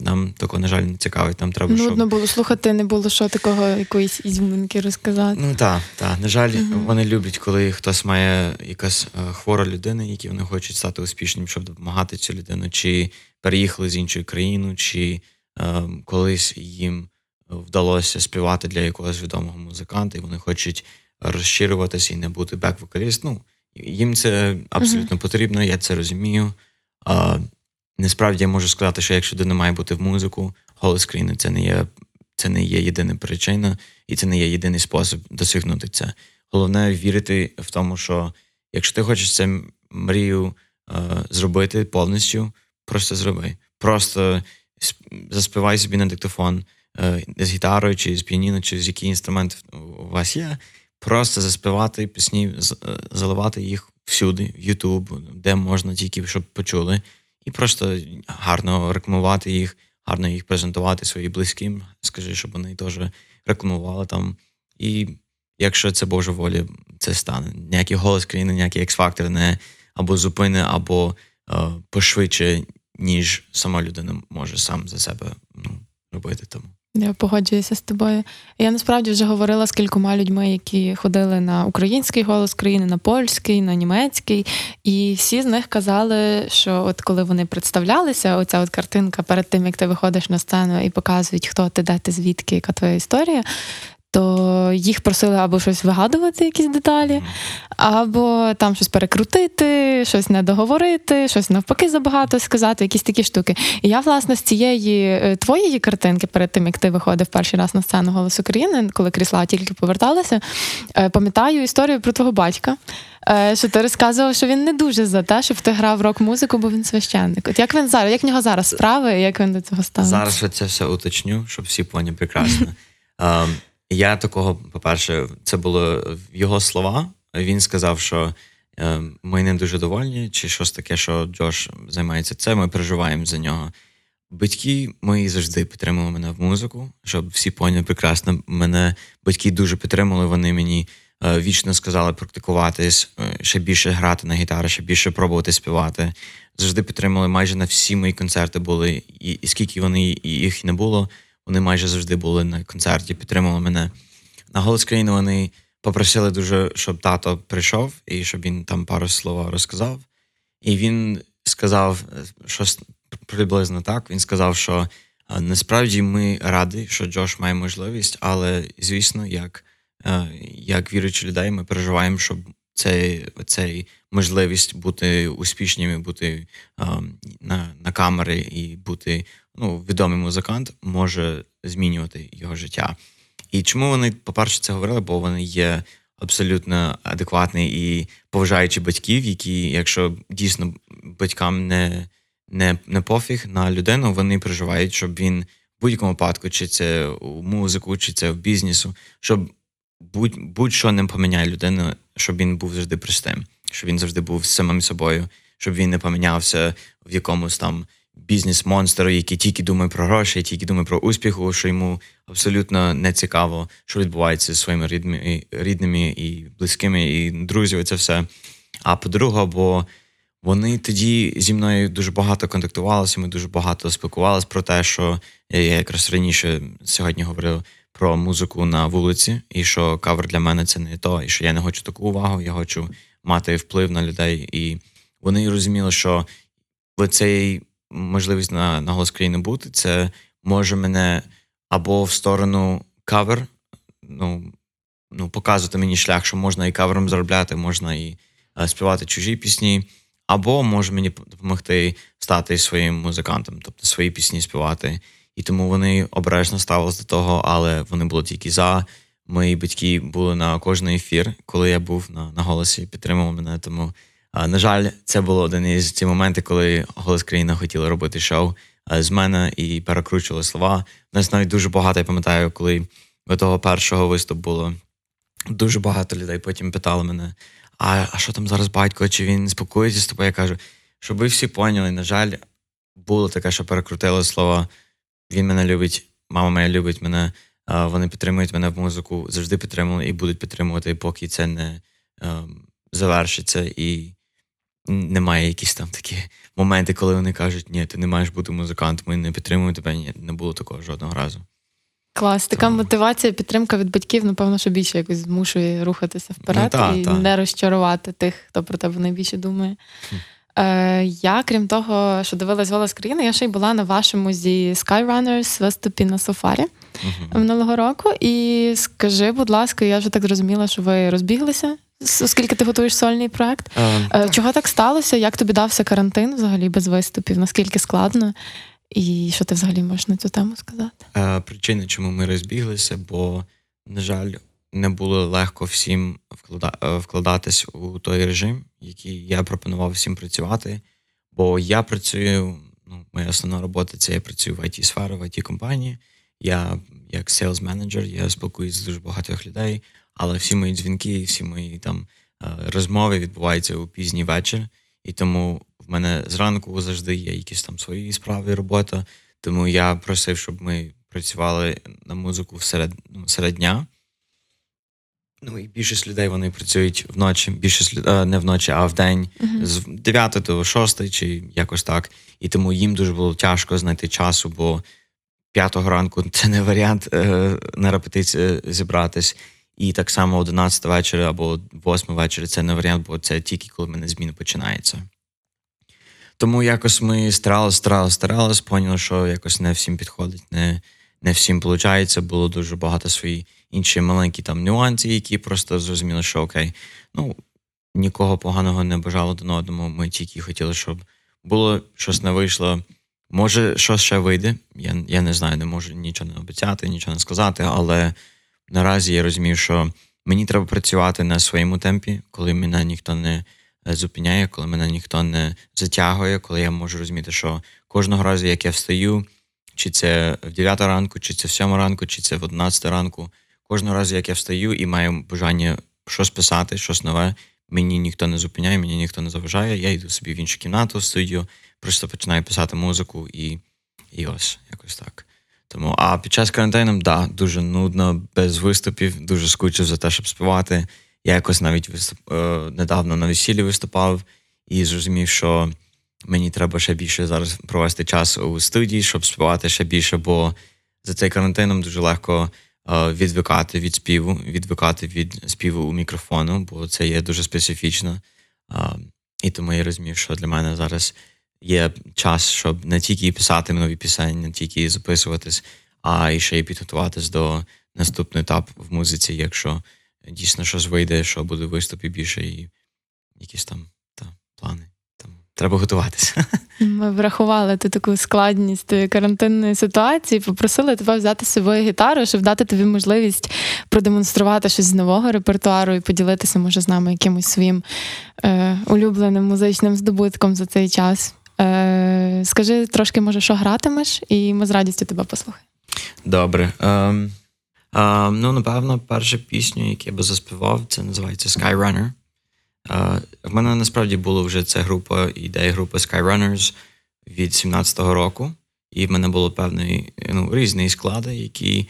нам такого, на жаль, не цікавить, нам треба, щоб... Нудно було слухати, не було що такого, якоїсь ізюминки розказати. Ну, так, так, на жаль, uh-huh. вони люблять, коли хтось має якась е, хвора людина, які вони хочуть стати успішним, щоб допомагати цю людину, чи переїхали з іншої країни, чи е, колись їм вдалося співати для якогось відомого музиканта, і вони хочуть розширюватися і не бути бек-вокаліст. Ну, їм це абсолютно uh-huh. потрібно, я це розумію. Е, Насправді я можу сказати, що якщо людина має бути в музику, «Голос країни» це не є, це не є єдина причина, і це не є єдиний спосіб досягнути це. Головне вірити в тому, що якщо ти хочеш цю мрію е, зробити повністю, просто зроби. Просто заспівай собі на диктофон е, з гітарою, чи з піаніно, чи з який інструмент у вас є. Просто заспівати пісні, заливати їх всюди, в Ютуб, де можна, тільки щоб почули. І просто гарно рекламувати їх, гарно їх презентувати своїм близьким, скажи, щоб вони теж рекламували там. І якщо це Божа воля, це стане. Ніякий «Голос країни», ніякий «Ікс-фактор» не або зупини, або е, пошвидше, ніж сама людина може сам за себе ну, робити тому. Я погоджуюся з тобою. Я насправді вже говорила з кількома людьми, які ходили на український «Голос країни», на польський, на німецький, і всі з них казали, що от коли вони представлялися, оця от картинка перед тим, як ти виходиш на сцену і показують, хто ти, де ти, звідки, яка твоя історія, то їх просили або щось вигадувати, якісь деталі, або там щось перекрутити, щось недоговорити, щось навпаки забагато сказати, якісь такі штуки. І я, власне, з цієї твоєї картинки, перед тим, як ти виходив перший раз на сцену «Голос України», коли крісла тільки поверталися, пам'ятаю історію про твого батька, що ти розказував, що він не дуже за те, щоб ти грав рок-музику, бо він священник. От як він зараз, як в нього зараз справи, як він до цього ставиться? Зараз я це все уточню, щоб всі поняли прекрасно. Я такого, по-перше, це було його слова. Він сказав, що е, ми не дуже довольні, чи щось таке, що Джош займається це, ми переживаємо за нього. Батьки мої завжди підтримували мене в музику, щоб всі поняли прекрасно. Мене батьки дуже підтримували, вони мені е, вічно сказали практикуватись, е, ще більше грати на гітарі, ще більше пробувати співати. Завжди підтримували, майже на всі мої концерти були, і, і скільки вони і їх не було, вони майже завжди були на концерті, підтримували мене. На «Голос країни» вони попросили дуже, щоб тато прийшов, і щоб він там пару слова розказав. І він сказав, що приблизно так, він сказав, що насправді ми раді, що Джош має можливість, але, звісно, як, як віруючі людей, ми переживаємо, щоб цей, цей можливість бути успішними, бути на, на камері і бути... ну, відомий музикант може змінювати його життя. І чому вони, по-перше, це говорили? Бо вони є абсолютно адекватні і поважаючі батьків, які, якщо дійсно батькам не, не, не пофіг на людину, вони переживають, щоб він в будь-якому випадку, чи це в музику, чи це в бізнесу, щоб будь, будь-що не поміняє людину, щоб він був завжди простим, щоб він завжди був самим собою, щоб він не помінявся в якомусь там бізнес-монстр, який тільки думає про гроші, тільки думає про успіху, що йому абсолютно не цікаво, що відбувається зі своїми рідними, рідними і близькими, і друзями, це все. А по-друге, бо вони тоді зі мною дуже багато контактувалися, ми дуже багато спілкувалися про те, що я якраз раніше сьогодні говорив про музику на вулиці, і що кавер для мене це не то, і що я не хочу таку увагу, я хочу мати вплив на людей. І вони розуміли, що цей можливість на, на голос країни бути, це може мене або в сторону кавер, ну, ну показувати мені шлях, що можна і кавером заробляти, можна і е, співати чужі пісні, або може мені допомогти стати своїм музикантом, тобто свої пісні співати. І тому вони обережно ставились до того, але вони були тільки за. Мої батьки були на кожний ефір, коли я був на, на голосі, підтримували мене. Тому, а, на жаль, це було один із ці моменти, коли «Голос країни» хотіли робити шоу а, з мене і перекручували слова. У нас навіть дуже багато, я пам'ятаю, коли до того першого виступу було дуже багато людей, потім питали мене, а, а що там зараз батько, чи він спілкується з тобою? Я кажу, щоб ви всі поняли, на жаль, було таке, що перекрутили слова. Він мене любить, мама моя любить мене, вони підтримують мене в музику, завжди підтримували і будуть підтримувати, поки це не ем, завершиться. І немає якісь там такі моменти, коли вони кажуть, ні, ти не маєш бути музикантом, ми не підтримуємо тебе. Ні, не було такого жодного разу. Клас, така Тому... мотивація, підтримка від батьків, напевно, що більше якось змушує рухатися вперед, ну, та, і та. не розчарувати тих, хто про тебе найбільше думає. Хм. Я, крім того, що дивилась «Голос країни», я ще й була на вашому зі Sky Runners виступі на Софарі uh-huh. минулого року. І скажи, будь ласка, я вже так зрозуміла, що ви розбіглися, оскільки ти готуєш сольний проект. Uh-huh. Чого так сталося? Як тобі дався карантин взагалі без виступів? Наскільки складно? І що ти взагалі можеш на цю тему сказати? Uh, причина, чому ми розбіглися, бо, на жаль, не було легко всім вклада... вкладатись у той режим, який я пропонував всім працювати. Бо я працюю, ну, моя основна робота – це я працюю в ай ті-сфері, в ай ті-компанії. Я як сейлс-менеджер, я спілкуюся з дуже багатьох людей, але всі мої дзвінки, всі мої там розмови відбуваються у пізній вечір. І тому в мене зранку завжди є якісь там свої справи, робота. Тому я просив, щоб ми працювали на музику всеред, ну, серед дня. Ну, і більшість людей, вони працюють вночі, більшість, не вночі, а вдень, uh-huh. з дев'ятої до шостої чи якось так. І тому їм дуже було тяжко знайти часу, бо п'ятого ранку це не варіант е- на репетицію зібратись. І так само одинадцята вечора або восьма вечора це не варіант, бо це тільки коли в мене зміни починаються. Тому якось ми старалися, старалися, старалися, поняли, що якось не всім підходить, не... Не всім виходить, було дуже багато свої інші маленькі там нюанси, які просто зрозуміли, що окей, ну, нікого поганого не бажало один одному, ми тільки хотіли, щоб було, щось не вийшло. Може, щось ще вийде, я, я не знаю, не можу нічого не обіцяти, нічого не сказати, але наразі я розумію, що мені треба працювати на своєму темпі, коли мене ніхто не зупиняє, коли мене ніхто не затягує, коли я можу розуміти, що кожного разу, як я встаю, чи це в дев'ятій ранку, чи це в сьомій ранку, чи це в одинадцятій ранку. Кожного разу, як я встаю і маю бажання щось писати, щось нове, мені ніхто не зупиняє, мені ніхто не заважає. Я йду собі в іншу кімнату, в студію, просто починаю писати музику і, і ось, якось так. Тому, а під час карантину, да, дуже нудно, без виступів, дуже скучив за те, щоб співати. Я якось навіть виступ, е, недавно на весіллі виступав і зрозумів, що мені треба ще більше зараз провести час у студії, щоб співати ще більше, бо за цей карантином дуже легко відвикати від співу, відвикати від співу у мікрофону, бо це є дуже специфічно. І тому я розумів, що для мене зараз є час, щоб не тільки писати нові пісні, не тільки записуватись, а і ще й підготуватись до наступного етапу в музиці, якщо дійсно щось вийде, що буде виступів більше і якісь там та, плани. Треба готуватися. Ми врахували ту таку складність карантинної ситуації, попросили тебе взяти з собою гітару, щоб дати тобі можливість продемонструвати щось з нового репертуару і поділитися, може, з нами якимось своїм е, улюбленим музичним здобутком за цей час. Е, скажи трошки, може, що гратимеш, і ми з радістю тебе послухаємо. Добре. Ем, ем, ну, напевно, перша пісня, яку я би заспівав, це називається «Skyrunner». Uh, в мене насправді була вже ця група, ідея групи Sky Runners. від сімнадцятого року, і в мене було певні, ну, різні склади, які,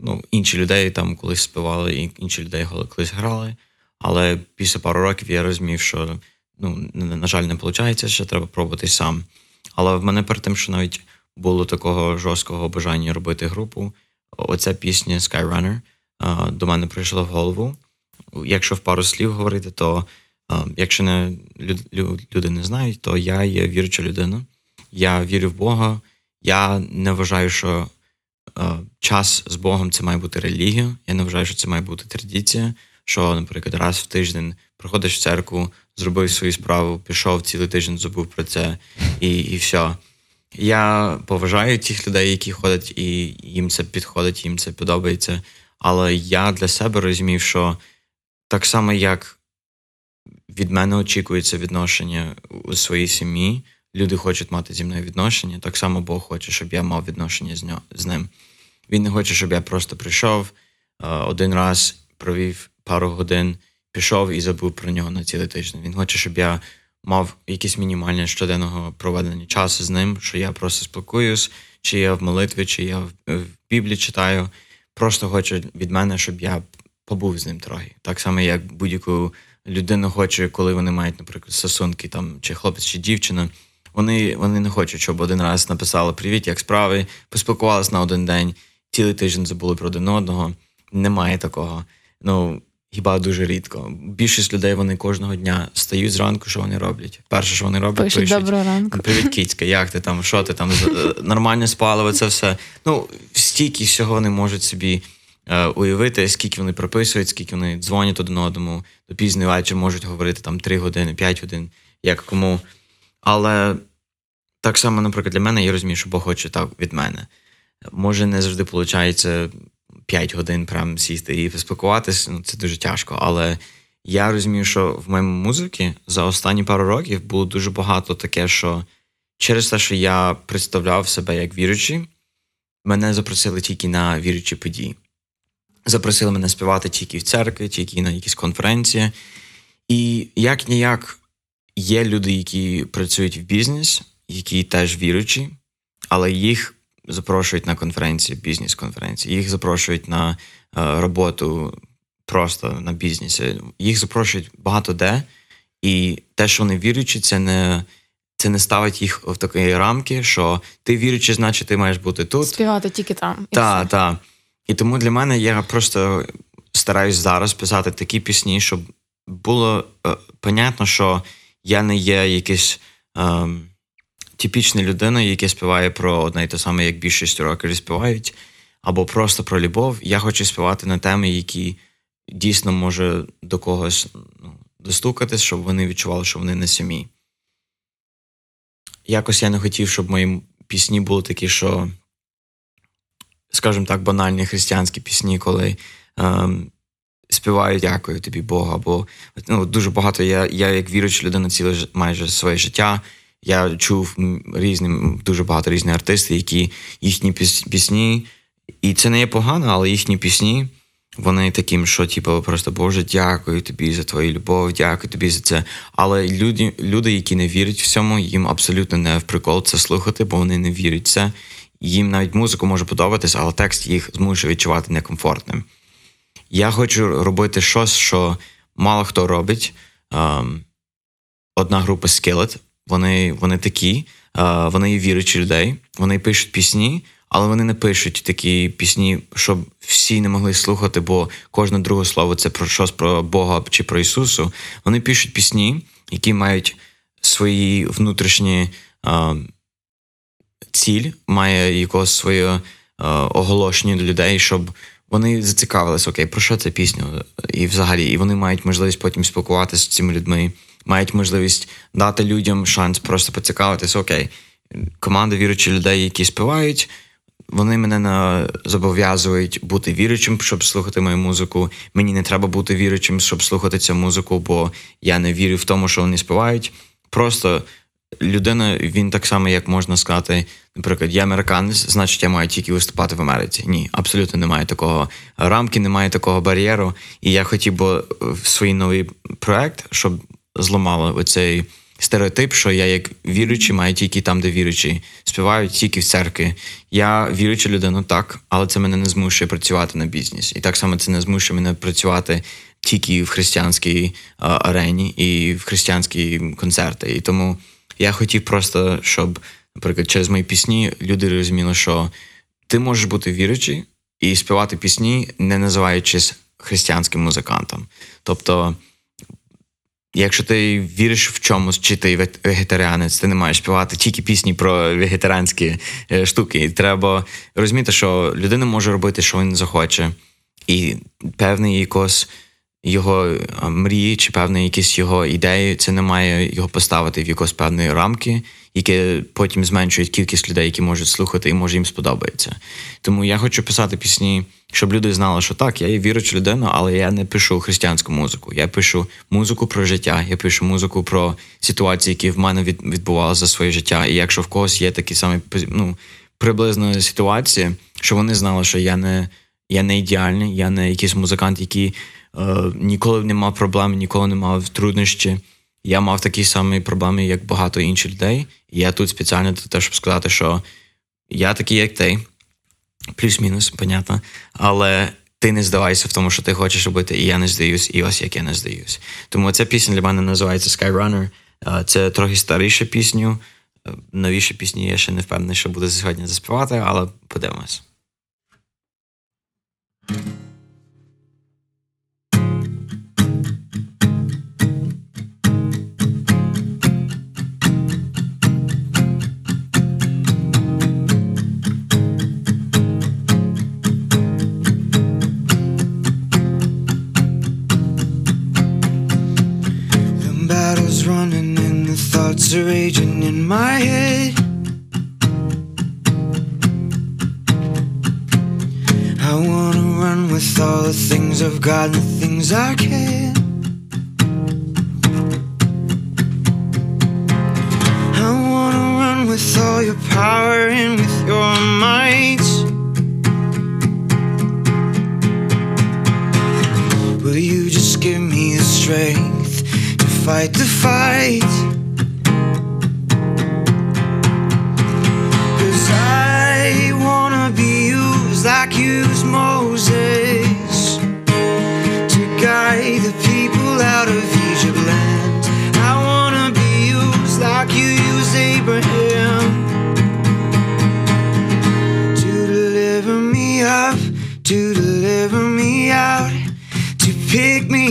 ну, інші людей там колись співали, і інші людей колись грали. Але після пару років я розумів, що, ну, на жаль, не виходить, що треба пробувати сам. Але в мене перед тим, що навіть було такого жорсткого бажання робити групу, оця пісня Skyrunner до мене прийшла в голову. Якщо в пару слів говорити, то якщо не, люди не знають, то я є віруюча людина. Я вірю в Бога. Я не вважаю, що час з Богом – це має бути релігія. Я не вважаю, що це має бути традиція, що, наприклад, раз в тиждень приходиш в церкву, зробив свою справу, пішов, цілий тиждень забув про це, і, і все. Я поважаю тих людей, які ходять, і їм це підходить, їм це подобається. Але я для себе розумів, що так само, як від мене очікується відношення у своїй сім'ї, люди хочуть мати зі мною відношення, так само Бог хоче, щоб я мав відношення з, нього, з ним. Він не хоче, щоб я просто прийшов один раз, провів пару годин, пішов і забув про нього на цілий тиждень. Він хоче, щоб я мав якесь мінімальне щоденного проведення часу з ним, що я просто спілкуюсь, чи я в молитві, чи я в Біблії читаю. Просто хоче від мене, щоб я побув з ним трохи. Так само, як будь-яку людину хоче, коли вони мають, наприклад, стосунки, там, чи хлопець, чи дівчина, вони, вони не хочуть, щоб один раз написали «Привіт, як справи?», поспілкувалися на один день, цілий тиждень забули про один одного. Немає такого. Ну, хіба дуже рідко. Більшість людей, вони кожного дня стають зранку, що вони роблять. Перше, що вони роблять, пишуть. пишуть. Доброго ранку. Привіт, кіцька, як ти там, що ти там, нормально спали, це все. Ну, стільки всього вони можуть собі е, уявити, скільки вони прописують, скільки вони дзвонять один одному, до пізній вечір можуть говорити там три години, п'ять годин, як кому. Але так само, наприклад, для мене, я розумію, що Бог хоче так від мене. Може, не завжди виходить п'ять годин прям сісти і поспілкуватися, ну, це дуже тяжко. Але я розумію, що в моєму музиці за останні пару років було дуже багато таке, що через те, що я представляв себе як віруючий, мене запросили тільки на віруючі події. Запросили мене співати тільки в церкві, тільки на якісь конференції. І як-ніяк є люди, які працюють в бізнес, які теж віруючі, але їх запрошують на конференції, бізнес-конференції, їх запрошують на е, роботу просто на бізнесі, їх запрошують багато де, і те, що вони віруючі, це не, це не ставить їх в такі рамки, що ти віруючий, значить ти маєш бути тут. Співати тільки там. Так, так. І тому для мене я просто стараюсь зараз писати такі пісні, щоб було е, понятно, що я не є якийсь... Е, типічна людина, яка співає про одне і те саме, як більшість рокерів співають, або просто про любов. Я хочу співати на теми, які дійсно може до когось, ну, достукатись, щоб вони відчували, що вони не самі. Якось я не хотів, щоб мої пісні були такі, що, скажімо так, банальні християнські пісні, коли ем, співають «Дякую тобі, Бог», або, ну, дуже багато. Я, я як віруюча людина, ціле майже своє життя, я чув різні, дуже багато різних артистів, які їхні пісні, і це не є погано, але їхні пісні, вони таким, що типу просто «Боже, дякую тобі за твою любов, дякую тобі за це». Але люди, люди, які не вірять в цьому, їм абсолютно не в прикол це слухати, бо вони не вірять в це. Їм навіть музику може подобатись, але текст їх змушує відчувати некомфортним. Я хочу робити щось, що мало хто робить. Одна група Skillet. Вони, вони такі, вони є віруючі людей, вони пишуть пісні, але вони не пишуть такі пісні, щоб всі не могли слухати, бо кожне друге слово – це про щось про Бога чи про Ісусу. Вони пишуть пісні, які мають свої внутрішні е, ціль, має якогось своє е, оголошення до людей, щоб вони зацікавились, окей, про що ця пісня і взагалі, і вони мають можливість потім спілкуватися з цими людьми. Мають можливість дати людям шанс просто поцікавитися. Окей, команда віруючих людей, які співають, вони мене не зобов'язують бути віруючим, щоб слухати мою музику. Мені не треба бути віруючим, щоб слухати цю музику, бо я не вірю в тому, що вони співають. Просто людина, він так само, як можна сказати, наприклад, я американець, значить я маю тільки виступати в Америці. Ні, абсолютно немає такого рамки, немає такого бар'єру. І я хотів би в свій новий проект, щоб зламали оцей стереотип, що я як віруючий маю тільки там, де віруючий. Співаю тільки в церкві. Я віруюча людина, так, але це мене не змушує працювати на бізнес. І так само це не змушує мене працювати тільки в християнській а, арені і в християнські концерти. І тому я хотів просто, щоб, наприклад, через мої пісні люди розуміли, що ти можеш бути віруючий і співати пісні, не називаючись християнським музикантом. Тобто, якщо ти віриш в чомусь, чи ти вегетаріанець, ти не маєш співати тільки пісні про вегетаріанські штуки. Треба розуміти, що людина може робити, що він захоче. І певний якось його мрії, чи певні якісь його ідеї, це не має його поставити в якось певної рамки, яке потім зменшує кількість людей, які можуть слухати, і може їм сподобається. Тому я хочу писати пісні, щоб люди знали, що так, я є віруюча людина, але я не пишу християнську музику. Я пишу музику про життя, я пишу музику про ситуації, які в мене відбувалися за своє життя. І якщо в когось є такі самі, ну, приблизно ситуації, щоб вони знали, що я не, я не ідеальний, я не якийсь музикант, який е, ніколи не мав проблем, ніколи не мав труднощі. Я мав такі самі проблеми, як багато інших людей. І я тут спеціально для того, щоб сказати, що я такий, як ти. Плюс-мінус, понятно. Але ти не здавайся в тому, що ти хочеш робити, і я не здаюсь, і ось як я не здаюсь. Тому ця пісня для мене називається Skyrunner. Це трохи старіша пісня. Новіші пісні я ще не впевнений, що буду сьогодні заспівати, але подивимось. Running and the thoughts are raging in my head. I wanna run with all the things I've got and the things I can. I wanna run with all your power and with your might. Will you just give me the strength? Fight the fight, 'cause I wanna be used like used Moses to guide the people out of Egypt land. I wanna be used like you used Abraham to deliver me up, to deliver me out, to pick me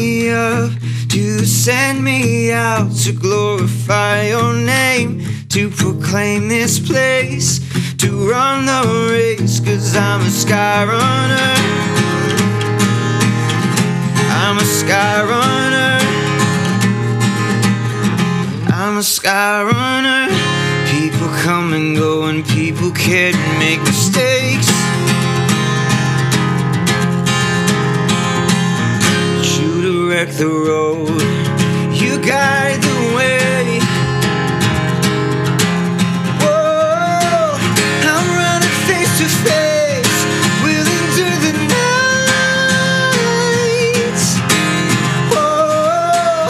up. You send me out to glorify your name, to proclaim this place, to run the race, 'cause I'm a sky runner. I'm a sky runner. I'm a sky runner. People come and go and people can make mistakes. Wreck the road, you guide the way. Whoa, I'm running face to face, we'll endure the night. Whoa,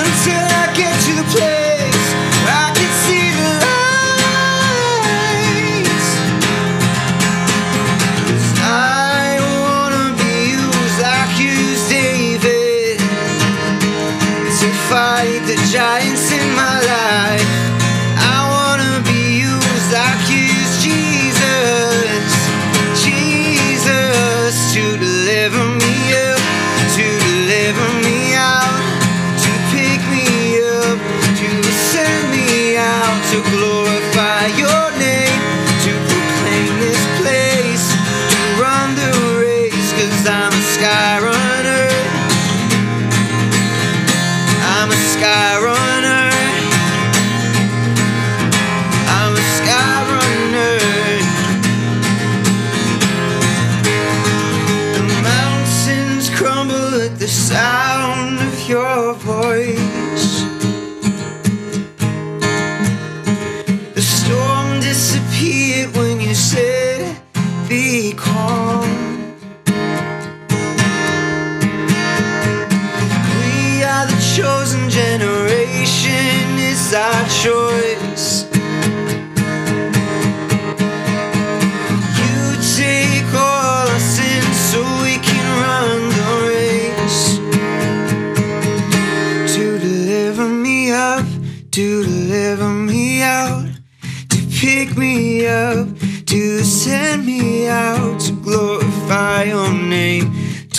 until I get to the place where I can see the light.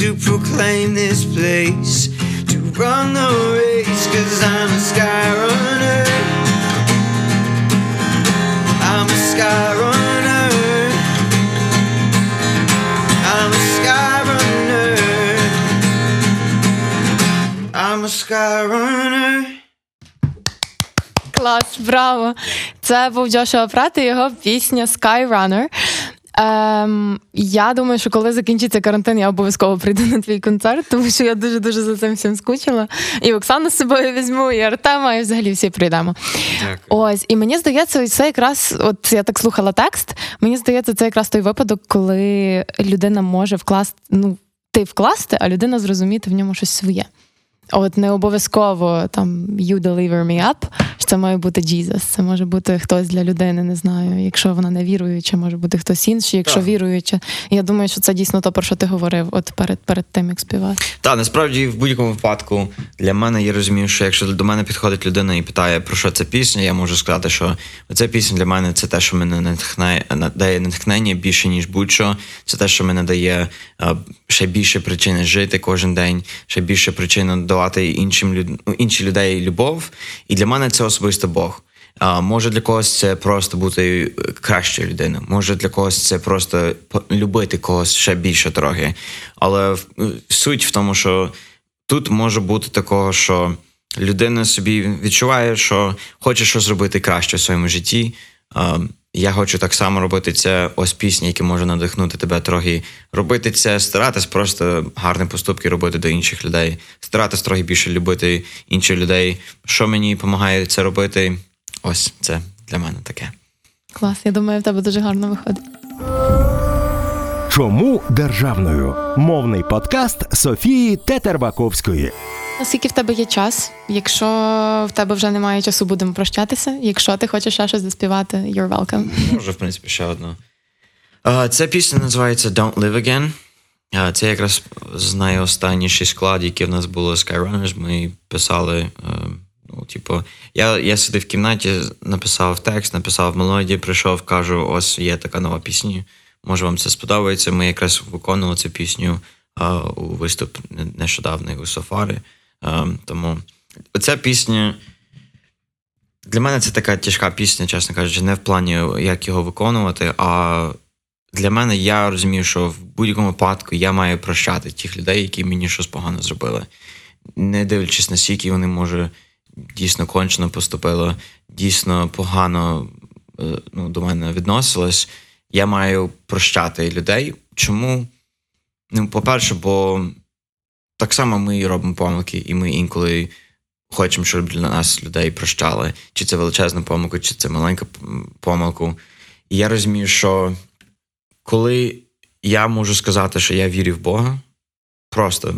to proclaim this place, to run the race, 'cause I'm a sky runner. I'm a sky runner. I'm a sky runner. I'm a sky runner. Клас, браво! Це був Джошуа Пратт і його пісня Skyrunner. Ем, я думаю, що коли закінчиться карантин, я обов'язково прийду на твій концерт, тому що я дуже-дуже за цим всім скучила. І Оксану з собою візьму, і Артема, і взагалі всі прийдемо. Дякую. Ось, і мені здається, це якраз, от я так слухала текст, мені здається, це якраз той випадок, коли людина може вкласти, ну, ти вкласти, а людина зрозуміти в ньому щось своє. От не обов'язково там you deliver me up, що це має бути Jesus, це може бути хтось для людини, не знаю, якщо вона не віруюча, може бути хтось інший, якщо так. віруюча. Я думаю, що це дійсно то, про що ти говорив от перед, перед тим, як співати. Так, насправді в будь-якому випадку для мене, я розумію, що якщо до мене підходить людина і питає, про що ця пісня, я можу сказати, що ця пісня для мене це те, що мене натхне, дає натхнення більше, ніж будь-що. Це те, що мене дає ще більше причин жити кожен день, ще більше причин давати іншим люд... інші людей любов. І для мене це особисто Бог. А, може для когось це просто бути кращою людиною. Може для когось це просто любити когось ще більше трохи. Але в... суть в тому, що тут може бути такого, що людина собі відчуває, що хоче щось зробити краще в своєму житті. А, я хочу так само робити це. Ось пісні, які можуть надихнути тебе трохи. Робити це, старатись просто гарні поступки робити до інших людей. Старатись трохи більше любити інших людей. Що мені допомагає це робити? Ось це для мене таке. Клас, я думаю, в тебе дуже гарно виходить. Чому державною? Мовний подкаст Софії Тетерваковської. Наскільки в тебе є час? Якщо в тебе вже немає часу, будемо прощатися. Якщо ти хочеш ще щось заспівати, you're welcome. Може, в принципі, ще одну. Ця пісня називається Don't live again. Це якраз з найостанніший склад, який в нас було Skyrunner. Ми писали, ну, типу, я, я сидів в кімнаті, написав текст, написав мелодію, прийшов, кажу, ось є така нова пісня. Може, вам це сподобається. Ми якраз виконували цю пісню у виступ нещодавний у Софарі. Um, тому оця пісня для мене це така тяжка пісня, чесно кажучи, не в плані, як його виконувати, а для мене я розумію, що в будь-якому випадку я маю прощати тих людей, які мені щось погано зробили, не дивлячись на скільки вони, може, дійсно кончено поступили, дійсно погано, ну, до мене відносились. Я маю прощати людей. Чому? Ну, по-перше, бо так само ми і робимо помилки, і ми інколи хочемо, щоб для нас людей прощали. Чи це величезна помилка, чи це маленька помилка. І я розумію, що коли я можу сказати, що я вірю в Бога, просто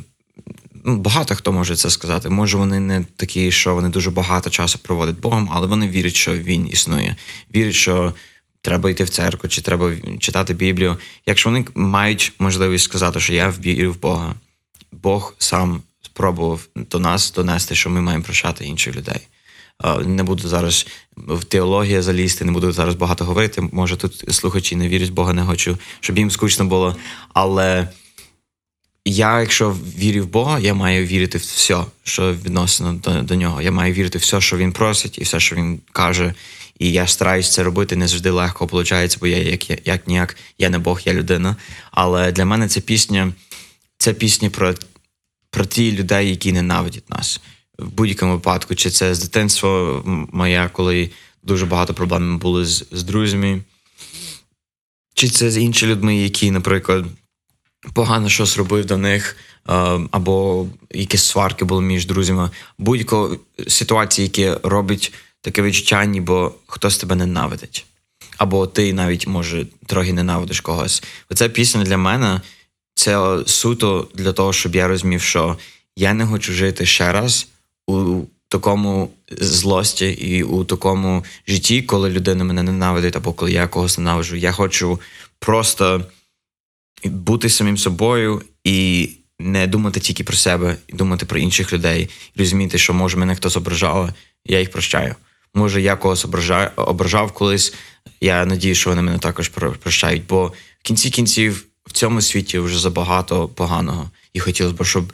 багато хто може це сказати. Може, вони не такі, що вони дуже багато часу проводять Богом, але вони вірять, що Він існує. Вірять, що треба йти в церкву, чи треба читати Біблію. Якщо вони мають можливість сказати, що я вірю в Бога, Бог сам спробував до нас донести, що ми маємо прощати інших людей. Не буду зараз в теологію залізти, не буду зараз багато говорити. Може, тут слухачі не вірять в Бога, не хочу, щоб їм скучно було. Але я, якщо вірю в Бога, я маю вірити в все, що відносно до, до Нього. Я маю вірити в все, що Він просить, і все, що Він каже. І я стараюсь це робити, не завжди легко виходить, бо я як-ніяк, як, як, я не Бог, я людина. Але для мене ця пісня... Це пісні про, про ті людей, які ненавидять нас. В будь-якому випадку. Чи це з дитинства моє, коли дуже багато проблем були з, з друзями. Чи це з іншими людьми, які, наприклад, погано щось робив до них, або якісь сварки були між друзями. Будь-яка ситуація, яка робить таке відчуття, ніби хтось тебе ненавидить. Або ти навіть, може, трохи ненавидиш когось. Оця пісня для мене це суто для того, щоб я розумів, що я не хочу жити ще раз у такому злості і у такому житті, коли людина мене ненавидить або коли я когось ненавиджу. Я хочу просто бути самим собою і не думати тільки про себе, і думати про інших людей, і розуміти, що, може, мене хтось ображав, я їх прощаю. Може, я когось ображав, ображав колись, я надію, що вони мене також прощають, бо в кінці кінців в цьому світі вже забагато поганого. І хотілося б, щоб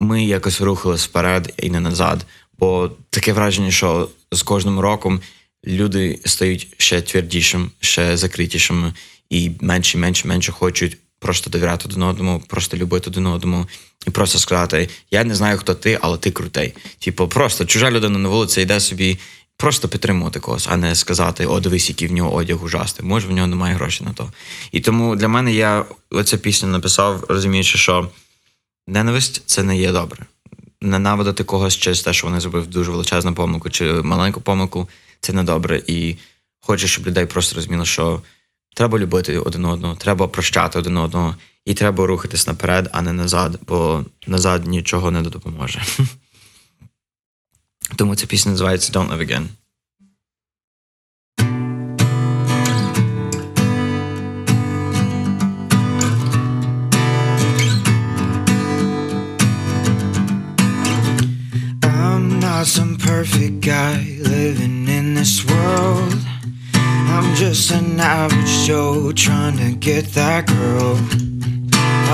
ми якось рухались вперед і не назад. Бо таке враження, що з кожним роком люди стають ще твердішими, ще закритішими і менше, менше, менше хочуть просто довіряти один одному, просто любити один одному і просто сказати: я не знаю, хто ти, але ти крутий. Типу, просто чужа людина на вулиці йде собі просто підтримувати когось, а не сказати: о, дивись, який в нього одяг ужасний. Може, в нього немає грошей на то. І тому для мене я оцю пісню написав, розуміючи, що ненависть – це не є добре. Ненавидити когось через те, що вони зробив дуже величезну помилку чи маленьку помилку – це не добре. І хочу, щоб людей просто розуміло, що треба любити один одного, треба прощати один одного і треба рухатись наперед, а не назад, бо назад нічого не допоможе. Тому ця пісня називається «Don't live again». I'm not some perfect guy living in this world. I'm just an average Joe trying to get that girl.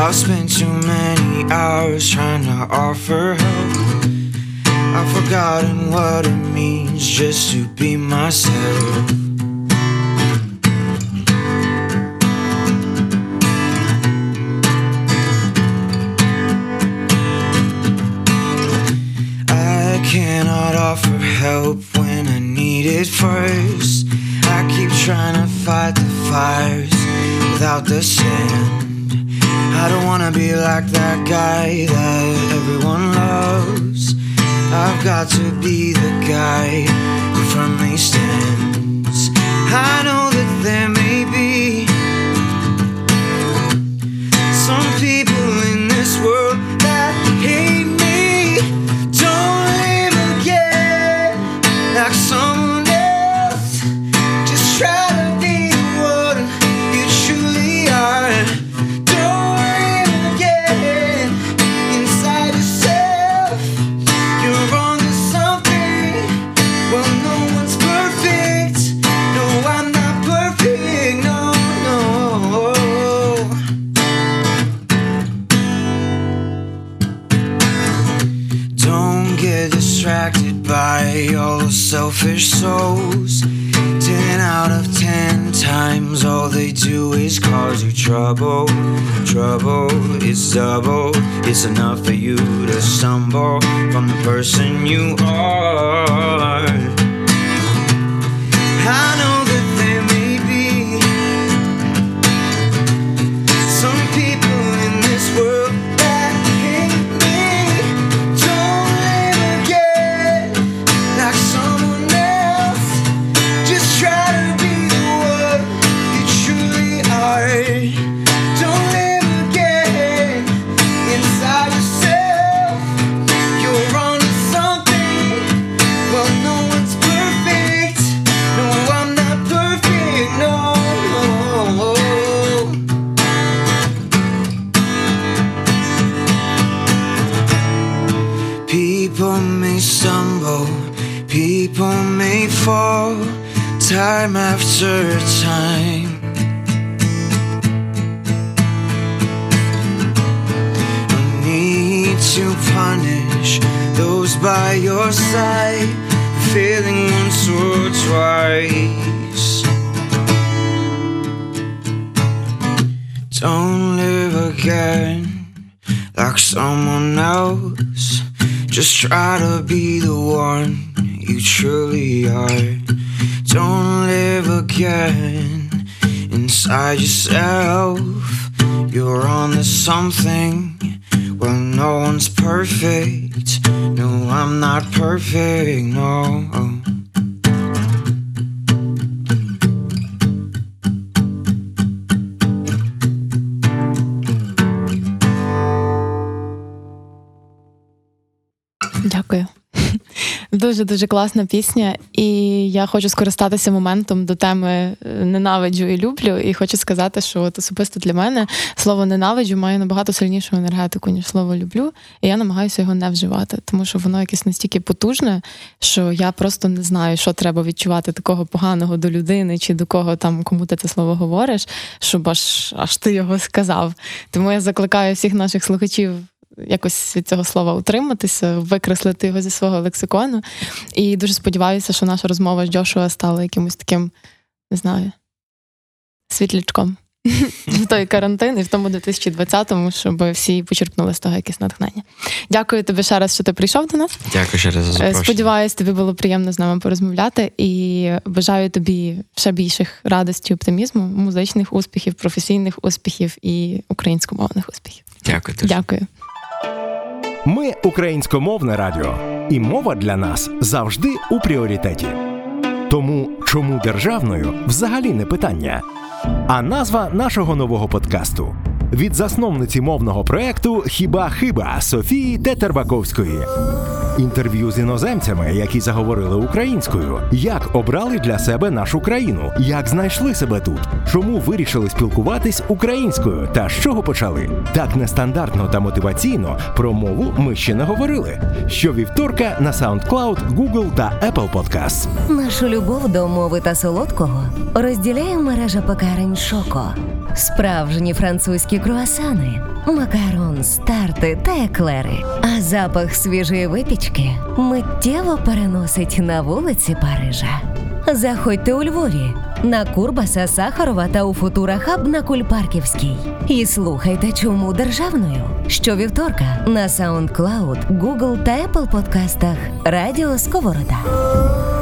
I've spent too many hours trying to offer help. I've forgotten what it means just to be myself. I cannot offer help when I need it first. I keep trying to fight the fires without the sand. I don't wanna be like that guy that everyone loves. I've got to be the guy who firmly stands. I know that there may be some people in this world that hate me. Don't live again like someone else. Just try to be the one you truly are. Don't live again inside yourself. Distracted by all the selfish souls. Ten out of ten times all they do is cause you trouble. Trouble, it's double. It's enough for you to stumble from the person you are. I know that there may be some people in this world that hate me. Don't people may fall time after time. No need to punish those by your side, failing once or twice. Don't live again like someone else. Just try to be the one you truly are. Don't live again inside yourself. You're on to something. Well, no one's perfect. No, I'm not perfect, no. Дякую. Дуже-дуже класна пісня, і я хочу скористатися моментом до теми «Ненавиджу і люблю», і хочу сказати, що от особисто для мене слово «ненавиджу» має набагато сильнішу енергетику, ніж слово «люблю», і я намагаюся його не вживати, тому що воно якесь настільки потужне, що я просто не знаю, що треба відчувати такого поганого до людини, чи до кого там, кому ти це слово говориш, щоб аж, аж ти його сказав. Тому я закликаю всіх наших слухачів якось від цього слова утриматися, викреслити його зі свого лексикону. І дуже сподіваюся, що наша розмова з Джошуа стала якимось таким, не знаю, світлячком в той карантин і в тому двадцятому, щоб всі почерпнули з того якесь натхнення. Дякую тобі ще раз, що ти прийшов до нас. Дякую ще раз за запрошення. Сподіваюсь, тобі було приємно з нами порозмовляти і бажаю тобі ще більших радості, оптимізму, музичних успіхів, професійних успіхів і українськомовних успіхів. Дякую. Дякую. Ми – українськомовне радіо, і мова для нас завжди у пріоритеті. Тому «Чому державною?» взагалі не питання, а назва нашого нового подкасту від засновниці мовного проєкту «Хіба хиба» Софії Тетерваковської. Інтерв'ю з іноземцями, які заговорили українською, як обрали для себе нашу країну, як знайшли себе тут, чому вирішили спілкуватись українською та з чого почали. Так нестандартно та мотиваційно про мову ми ще не говорили. Щовівторка на SoundCloud, Google та Apple Podcast. Нашу любов до мови та солодкого розділяє мережа пекарень «Шоко». Справжні французькі круасани, макарон, старти та еклери. А запах свіжої випічки миттєво переносить на вулиці Парижа. Заходьте у Львові, на Курбаса, Сахарова та у Футура Хаб на Кульпарківській. І слухайте «Чому державною?» щовівторка на SoundCloud, Google та Apple подкастах Радіо Сковорода.